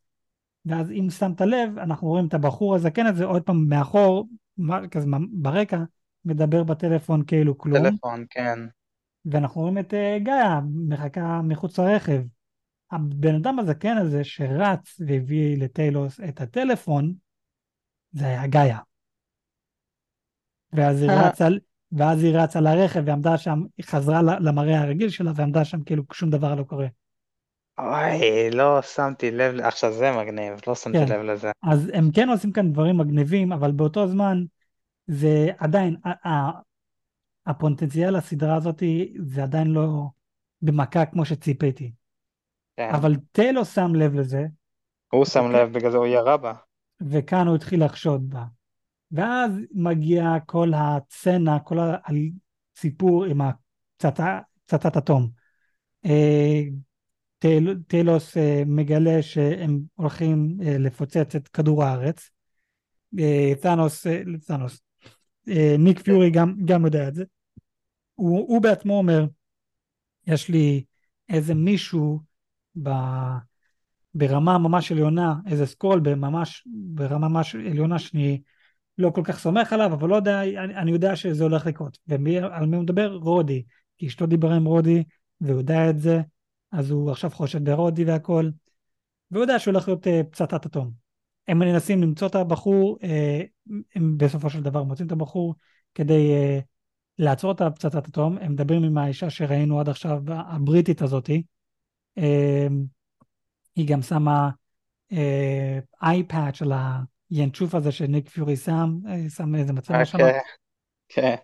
ואז אם שמת לב, אנחנו רואים את הבחור הזקן הזה, עוד פעם מאחור, כזה ברקע, מדבר בטלפון כאילו כלום. טלפון, כן. ואנחנו רואים את גיא, מחכה מחוץ לרכב. הבן אדם הזקן הזה שרץ והביא לטיילוס את הטלפון, זה היה גיא. ואז היא רצה לרכב ועמדה שם, היא חזרה למראה הרגיל שלה ועמדה שם כאילו שום דבר לא קורה. אוי, לא שמתי לב, עכשיו זה מגניב, לא שמתי לב לזה. אז הם כן עושים כאן דברים מגניבים, אבל באותו זמן זה עדיין, הפוטנציאל הסדרה הזאת זה עדיין לא במכה כמו שציפיתי. אבל טלו שם לב לזה. הוא שם לב, בגלל זה הוא ירה בה. וכאן הוא התחיל לחשוד בה. ואז מגיע כל הצנה, כל הסיפור עם הצטת אטום. טלוס מגלה שהם הולכים לפוצץ את כדור הארץ. תאנוס, ניק פיורי גם יודע את זה. הוא בעצמו אומר, יש לי איזה מישהו ברמה ממש עליונה, איזה סקול ברמה ממש עליונה שאני לא כל כך סומך עליו, אבל לא יודע, אני יודע שזה הולך לקרות. ועל מי הוא מדבר? רודי. כי אשתו דיברה עם רודי, והוא יודע את זה, אז הוא עכשיו חושב ברודי והכל, והוא יודע שהוא הולך להיות פצצת אטום. הם מנסים למצוא את הבחור, הם בסופו של דבר מוצאים את הבחור, כדי לעצור את הפצצת אטום. הם מדברים עם האישה שראינו עד עכשיו, הבריטית הזאת, היא גם שמה אייפאד של ינצ'וף הזה שניק פיורי שם איזה מצלמה שם. כן.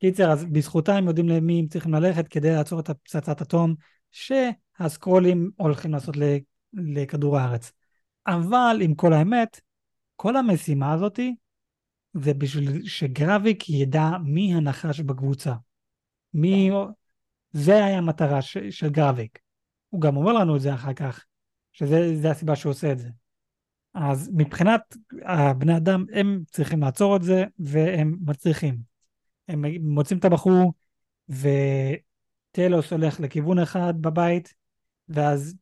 קיצר, אז בזכותה הם יודעים למי הם צריכים ללכת כדי לעצור את הפצצת אטום שהסקרולים הולכים לעשות לכדור הארץ. אבל עם כל האמת, כל המשימה הזאת זה בשביל שגרביק ידע מי הנחש בקבוצה. זה היה המטרה של גרביק. הוא גם אומר לנו את זה אחר כך, שזה הסיבה שהוא עושה את זה. אז מבחינת הבני אדם, הם צריכים לעצור את זה, והם מצליחים. הם מוצאים את הבחור, וטלוס הולך לכיוון אחד בבית, ואז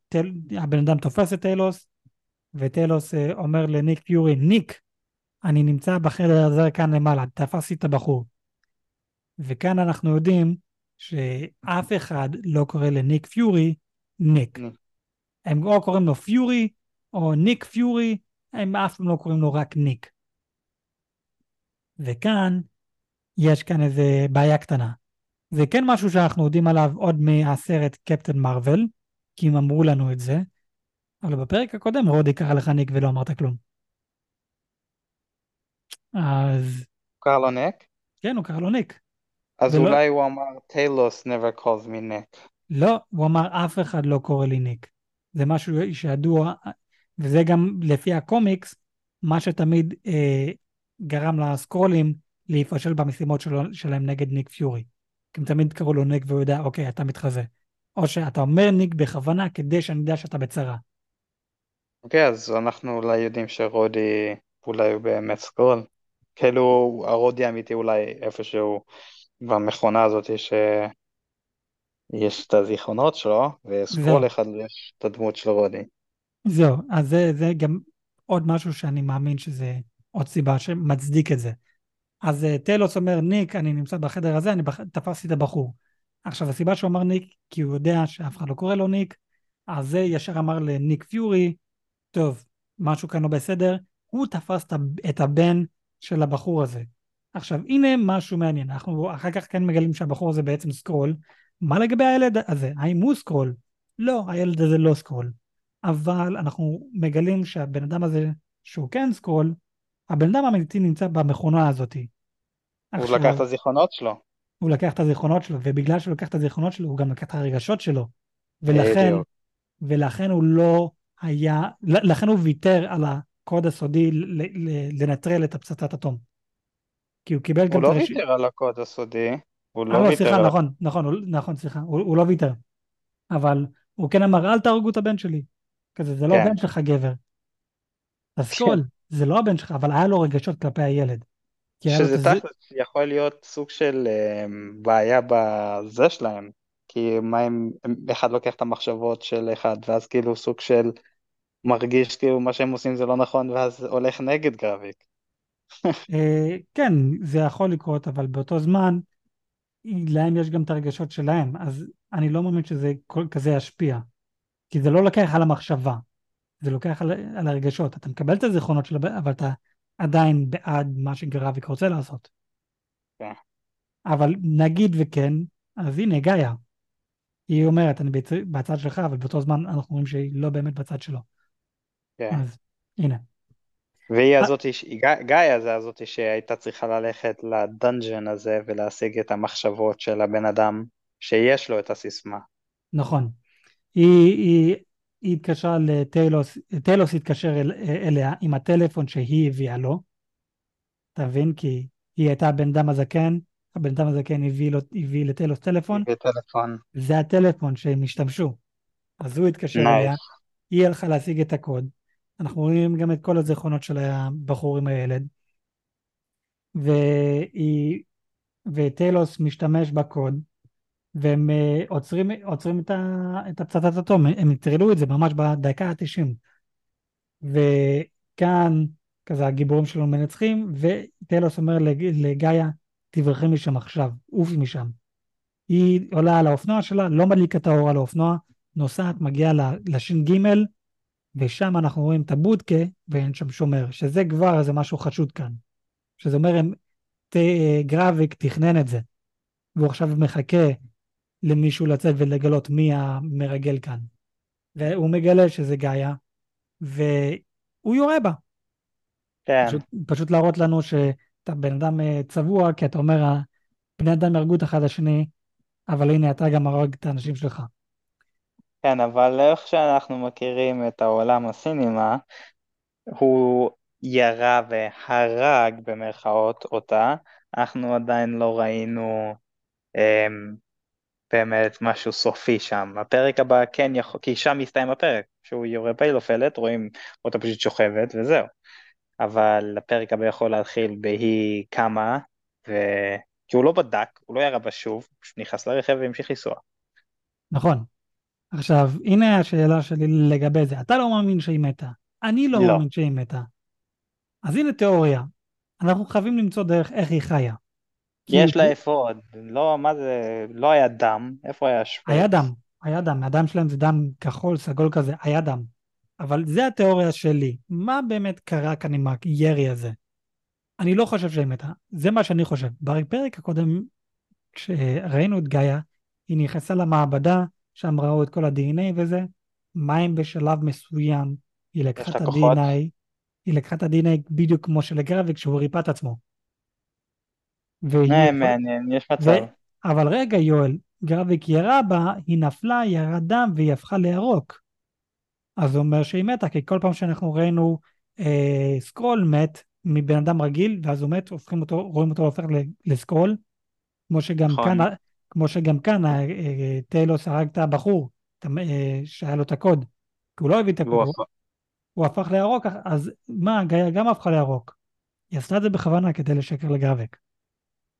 הבן אדם תופס את טלוס, וטלוס אומר לניק פיורי, ניק, אני נמצא בחדר הזה כאן למעלה, תפסתי את הבחור. וכאן אנחנו יודעים שאף אחד לא קורא לניק פיורי, ניק. הם או קוראים לו פיורי, או ניק פיורי, הם אף פעם לא קוראים לו רק ניק. וכאן, יש כאן איזה בעיה קטנה. זה כן משהו שאנחנו יודעים עליו עוד מהסרט קפטן מרוול, כי הם אמרו לנו את זה, אבל בפרק הקודם רודי קרא לך ניק ולא אמרת כלום. אז קרא לו ניק? כן, הוא קרא לו ניק. אז ולא, אולי הוא אמר, Talos never calls me Nick. לא, הוא אמר, אף אחד לא קורא לי ניק. זה משהו שידוע, וזה גם לפי הקומיקס, מה שתמיד גרם לסקרולים להיפשל במשימות שלהם נגד ניק פיורי. כי הם תמיד קראו לו ניק והוא יודע, אוקיי, אתה מתחזה. או שאתה אומר ניק בכוונה כדי שאני יודע שאתה בצרה. אוקיי, אז אנחנו אולי יודעים שרודי אולי הוא באמת סקרול. כאילו הרודי האמיתי אולי איפשהו במכונה הזאת יש את הזיכרונות שלו, וסקרול אחד יש את הדמות של רודי. זהו, אז זה גם עוד משהו שאני מאמין שזה עוד סיבה שמצדיק את זה. אז טלוס אומר, ניק, אני נמצא בחדר הזה, אני תפסתי את הבחור. עכשיו, הסיבה שהוא אמר ניק, כי הוא יודע שאף אחד לא קורא לו ניק, אז זה ישר אמר לניק פיורי, טוב, משהו כאן לא בסדר, הוא תפס את הבן של הבחור הזה. עכשיו, הנה משהו מעניין, אנחנו אחר כך כן מגלים שהבחור הזה בעצם סקרול, מה לגבי הילד הזה? האם הוא סקרול? לא, הילד הזה לא סקרול. אבל אנחנו מגלים שהבן אדם הזה, שהוא כן סקרול, הבן אדם האמיתי נמצא במכונה הזאת. הוא לקח את הזיכרונות שלו. הוא לקח את הזיכרונות שלו, ובגלל שהוא לקח את הזיכרונות שלו, הוא גם לקח את הרגשות שלו, ולכן הוא לא היה, לכן הוא ויתר על הקוד הסודי לנטרל את הפצצת אטום. כי הוא קיבל גם... הוא לא ויתר על הקוד הסודי, הוא לא ויתר. סליחה, נכון, סליחה, הוא לא ויתר. אבל הוא כן אמר, אל תהרגו את הבן שלי. כזה, זה לא הבן שלך גבר. הסקול, זה לא הבן שלך, אבל היה לו רגשות כלפי הילד. שזה תכלס יכול להיות סוג של בעיה בזה שלהם, כי מה אם אחד לוקח את המחשבות של אחד, ואז כאילו סוג של מרגיש כאילו מה שהם עושים זה לא נכון, ואז הולך נגד גרביק. כן, זה יכול לקרות, אבל באותו זמן, להם יש גם את הרגשות שלהם, אז אני לא מאמין שזה כזה ישפיע, כי זה לא לוקח על המחשבה, זה לוקח על הרגשות, אתה מקבל את הזיכרונות של הבן, אבל אתה... עדיין בעד מה שגרביק רוצה לעשות. אבל נגיד וכן, אז הנה גאיה. היא אומרת, אני בצד שלך, אבל באותו זמן אנחנו רואים שהיא לא באמת בצד שלו. אז הנה. והיא הזאת, גאיה זה הזאת שהייתה צריכה ללכת לדנג'ן הזה, ולהשיג את המחשבות של הבן אדם, שיש לו את הסיסמה. נכון. היא התקשרה לטלוס, טלוס התקשר אליה עם הטלפון שהיא הביאה לו, תבין, כי היא הייתה בן דם הזקן, הבן דם הזקן הביא לטלוס טלפון, זה הטלפון שהם השתמשו, אז הוא התקשר אליה, היא הלכה להשיג את הקוד, אנחנו רואים גם את כל הזיכרונות של הבחור עם הילד, וטלוס משתמש בקוד, והם עוצרים את הפצצת אטום, הם הטרילו את זה ממש בדקה ה-90, וכאן כזה הגיבורים שלו מנצחים, וטלוס אומר לגאיה, תברחי משם עכשיו, עופי משם. היא עולה על האופנוע שלה, לא מדליקה את האור על האופנוע, נוסעת, מגיעה לשין ג' ושם אנחנו רואים את הבודקה, ואין שם שומר, שזה כבר זה משהו חשוד כאן, שזה אומר, גרביק תכנן את זה, והוא עכשיו מחכה, למישהו לצאת ולגלות מי המרגל כאן. והוא מגלה שזה גאיה, והוא יורה בה. כן. פשוט להראות לנו שאתה בן אדם צבוע, כי אתה אומר, בני אדם הרגו את אחד השני, אבל הנה אתה גם הרג את האנשים שלך. כן, אבל איך שאנחנו מכירים את העולם הסינימה, הוא ירה והרג במרכאות אותה, אנחנו עדיין לא ראינו... באמת משהו סופי שם, הפרק הבא כן יכול, כי שם יסתיים הפרק, שהוא יורה בה, היא נופלת, רואים אותה פשוט שוכבת וזהו, אבל הפרק הבא יכול להתחיל בהיא קמה, כי הוא לא בדק, הוא לא ירה בה שוב, נכנס לרכב והמשיך לנסוע. נכון, עכשיו הנה השאלה שלי לגבי זה, אתה לא מאמין שהיא מתה, אני לא מאמין שהיא מתה, אז הנה תיאוריה, אנחנו חייבים למצוא דרך איך היא חיה. יש לה אפוד, לא, מה זה, לא היה דם, איפה היה שפוץ? היה דם, הדם שלהם זה דם כחול, סגול כזה, היה דם. אבל זה התיאוריה שלי, מה באמת קרה כאן עם הירי הזה? אני לא חושב שהיא מתה, זה מה שאני חושב. בפרק הקודם, כשראינו את גאיה, היא נכנסה למעבדה, שם ראו את כל ה-DNA וזה, מים בשלב מסוים, היא לקחה את ה-DNA, בדיוק כמו של גרביק, שהוא ריפא את עצמו. מעניין, יש מצב. אבל רגע יואל, גרביק ירה בה, היא נפלה, ירה דם והיא הפכה לירוק, אז הוא אומר שהיא מתה, כי כל פעם שאנחנו ראינו סקרול מת מבן אדם רגיל, ואז הוא מת, רואים אותו הופך לסקרול, כמו שגם כאן טלוס הרג את הבחור שהיה לו את הקוד, כי הוא לא הביא את הקוד, הוא הפך לירוק, אז מה, גאיה גם הפכה לירוק, היא עשתה את זה בכוונה כדי לשקר לגרביק.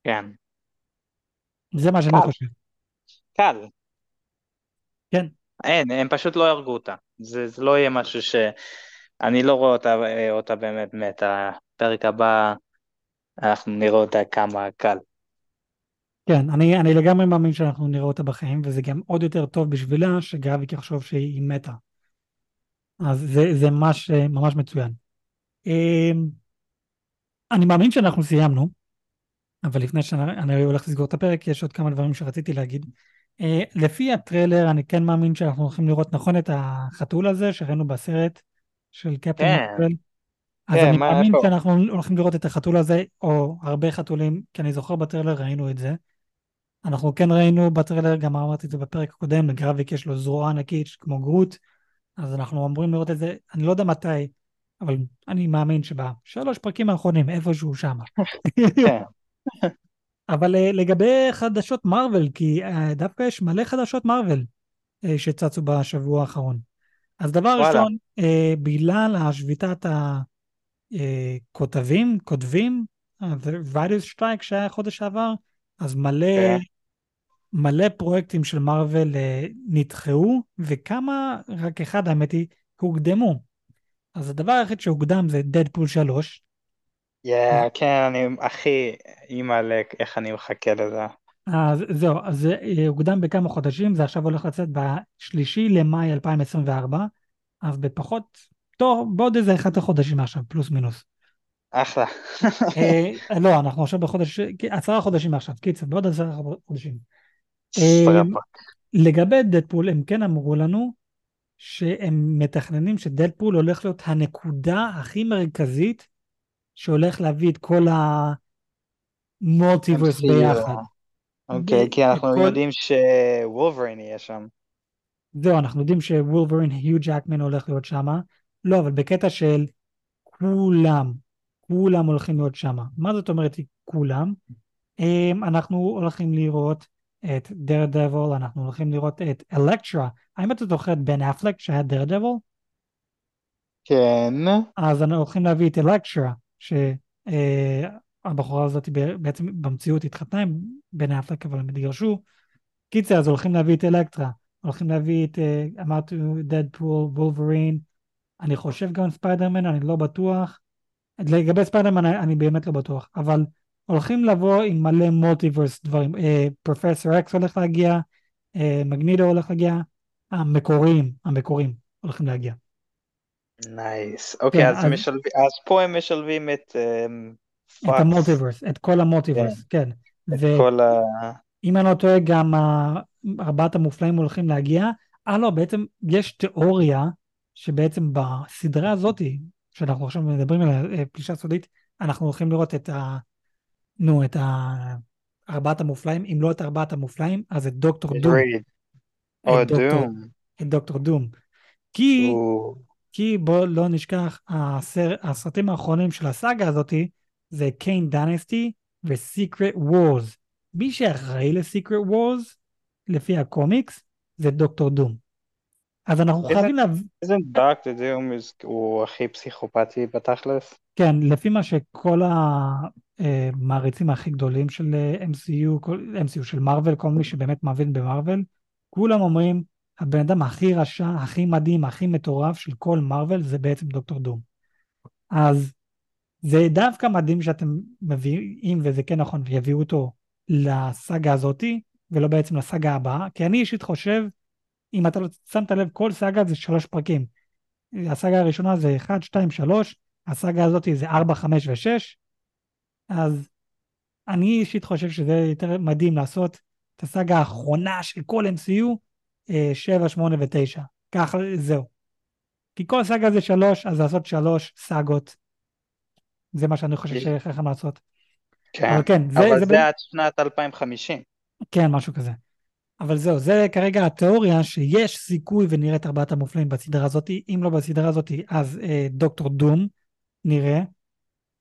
כן. זה מה שאני חושב. קל. כן. אין, הם פשוט לא ירגו אותה. זה לא יהיה משהו ש... אני לא רואה אותה באמת מת. הפרק הבא, אנחנו נראה אותה כמה קל. כן, אני לגמרי מאמין שאנחנו נראה אותה בחיים, וזה גם עוד יותר טוב בשבילה, שגרביק יחשוב שהיא מתה. אז זה ממש מצוין. אני מאמין שאנחנו סיימנו, אבל לפני שאני הולך לסגור את הפרק, יש עוד כמה דברים שרציתי להגיד. לפי הטריילר, אני כן מאמין שאנחנו הולכים לראות נכון את החתול הזה, שראינו בסרט של קפטן מרוויל. אז אני מאמין שאנחנו הולכים לראות את החתול הזה, או הרבה חתולים, כי אני זוכר בטריילר ראינו את זה. אנחנו כן ראינו בטרילר, גם אמרתי את זה בפרק הקודם, לגרביק יש לו זרוע ענקית כמו גרוט, אז אנחנו אמורים לראות את זה, אני לא יודע מתי, אבל אני מאמין שבשלוש פרקים האחרונים, איפשהו שם. אבל לגבי חדשות מרוול, כי דווקא יש מלא חדשות מרוול שצצו בשבוע האחרון. אז דבר ראשון, בגלל השביתת הכותבים, כותבים, ויידוס שטרייק שהיה חודש שעבר, אז מלא פרויקטים של מרוול נדחו, וכמה, רק אחד האמת היא, הוקדמו. אז הדבר היחיד שהוקדם זה דדפול 3. כן, אני הכי אימא לאיך אני מחכה לזה. אז זהו, אז הוקדם בכמה חודשים, זה עכשיו הולך לצאת בשלישי למאי 2024, אז בפחות, טוב, בעוד איזה אחד החודשים עכשיו, פלוס מינוס. אחלה. לא, אנחנו עכשיו בחודש, 10 חודשים עכשיו, קיצר, בעוד 10 חודשים. לגבי דדפול, הם כן אמרו לנו, שהם מתכננים שדדפול הולך להיות הנקודה הכי מרכזית, שהולך להביא את כל המולטיברס ביחד. אוקיי, כי אנחנו יודעים שוולברין יהיה שם. זהו, אנחנו יודעים שוולברין, היו ג'קמן הולך להיות שם, לא, אבל בקטע של כולם הולכים להיות שם. מה זאת אומרת כולם? אנחנו הולכים לראות את דרדבל, אנחנו הולכים לראות את אלקטרה. האם אתה זוכר את בן אפלק שהיה דרדבל? כן. אז אנחנו הולכים להביא את אלקטרה, שהבחורה הזאת בעצם במציאות התחתנה עם בן אפלק, אבל הם התגרשו. קיצר, אז הולכים להביא את אלקטרה, הולכים להביא את, אמרתי, דדפול, וולברין, אני חושב גם ספיידרמן, אני לא בטוח. לגבי ספיידרמן אני באמת לא בטוח, אבל הולכים לבוא עם מלא מולטיברס דברים. פרופסור אקס הולך להגיע, מגניטו הולך להגיע, המקוריים הולכים להגיע. נייס. אוקיי, אז פה הם משלבים את המולטיברס, את כל המולטיברס, כן. אם אני לא טועה, גם 4 המופלאים הולכים להגיע. לא, בעצם יש תיאוריה שבעצם בסדרה הזאת, שאנחנו עכשיו מדברים על פלישה סודית, אנחנו הולכים לראות את את 4 המופלאים, אם לא את 4 המופלאים, אז את דוקטור דום. את דוקטור דום. כי בוא לא נשכח, הסרטים האחרונים של הסאגה הזאת, זה קיין דיינסטי וסיקרט וורז. מי שאחראי לסיקרט וורז, לפי הקומיקס, זה דוקטור דום. אז אנחנו חייבים להבין... Isn't Doctor Doom הוא הכי פסיכופתי בתכלס? כן, לפי מה שכל המעריצים הכי גדולים של MCU של מרוול, כל מי שבאמת מבין במרוול, כולם אומרים, הבן אדם הכי רשע, הכי מדהים, הכי מטורף של כל מרוול, זה בעצם דוקטור דום. אז זה דווקא מדהים שאתם מביאים, וזה כן נכון, ויביאו אותו לסאגה הזאת, ולא בעצם לסאגה הבאה, כי אני אישית חושב, אם אתה לא שמת לב, כל סאגה זה 3 פרקים. הסאגה הראשונה זה 1, 2, 3, הסאגה הזאת זה 4, 5 ו-6, אז אני אישית חושב שזה יותר מדהים לעשות את הסאגה האחרונה של כל MCU, 7, 8 ו-9. ככה זהו. כי כל סאגה זה 3, אז לעשות 3 סאגות. זה מה שאני חושב שככה לעשות. כן, כן זה, אבל זה עד שנת 2050. כן, משהו כזה. אבל זהו, זה כרגע התיאוריה שיש סיכוי ונראה את 4 המופלאים בסדרה הזאת, אם לא בסדרה הזאת, אז דוקטור דום נראה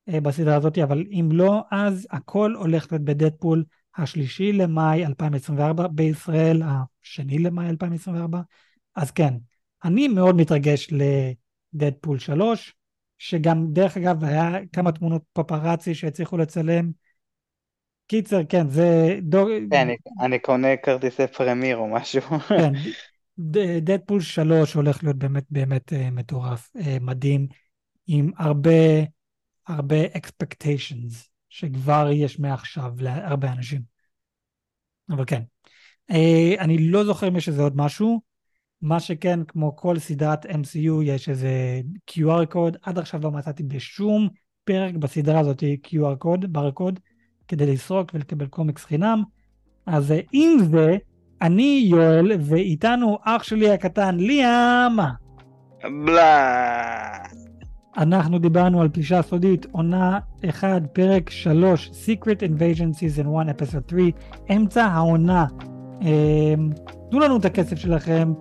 בסדרה הזאת, אבל אם לא, אז הכל הולך להיות בדדפול השלישי למאי 2024, בישראל השני למאי 2024, אז כן, אני מאוד מתרגש לדדפול 3, שגם דרך אגב היה כמה תמונות פפרצי שהצליחו לצלם, קיצר, כן, זה... אני קונה כרטיסי פרמיר או משהו. כן, דדפול 3 הולך להיות באמת באמת מטורף, מדהים, עם הרבה expectations, שכבר יש מעכשיו להרבה אנשים. אבל כן, אני לא זוכר אם יש איזה עוד משהו, מה שכן, כמו כל סדרת MCU, יש איזה QR קוד, עד עכשיו לא מצאתי בשום פרק בסדרה הזאת QR קוד, ברקוד, כדי לסרוק ולקבל קומיקס חינם. אז עם זה, אני יואל, ואיתנו אח שלי הקטן, ליאם. בלה. אנחנו דיברנו על פלישה סודית, עונה 1, פרק 3, Secret Invasion Season 1, Episode 3, אמצע העונה. תנו לנו את הכסף שלכם,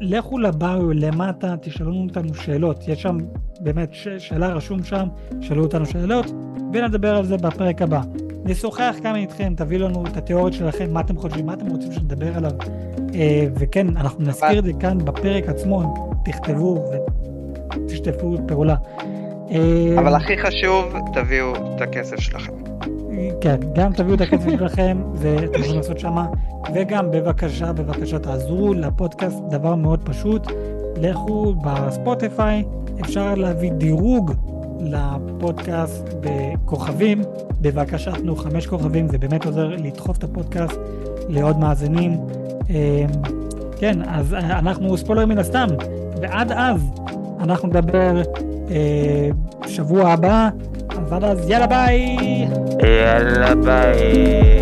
לכו לבאו למטה, תשאלו אותנו שאלות, יש שם באמת שאלה רשום שם, שאלו אותנו שאלות, ונדבר על זה בפרק הבא. נשוחח כמה איתכם, תביאו לנו את התיאוריות שלכם, מה אתם חושבים, מה אתם רוצים שנדבר עליו, וכן, אנחנו נזכיר את זה כאן בפרק עצמו, תכתבו ותשתפו פעולה. אבל הכי חשוב, תביאו את הכסף שלכם. כן, גם תביאו את הכסף שלכם, זה אתם יכולים לעשות שמה, וגם בבקשה, בבקשה תעזרו לפודקאסט, דבר מאוד פשוט, לכו בספוטיפיי, אפשר להביא דירוג לפודקאסט בכוכבים, בבקשה תנו 5 כוכבים, זה באמת עוזר לדחוף את הפודקאסט לעוד מאזינים. כן, אז אנחנו ספוילרים מן הסתם, ועד אז אנחנו נדבר שבוע הבא, אבל אז יאללה ביי.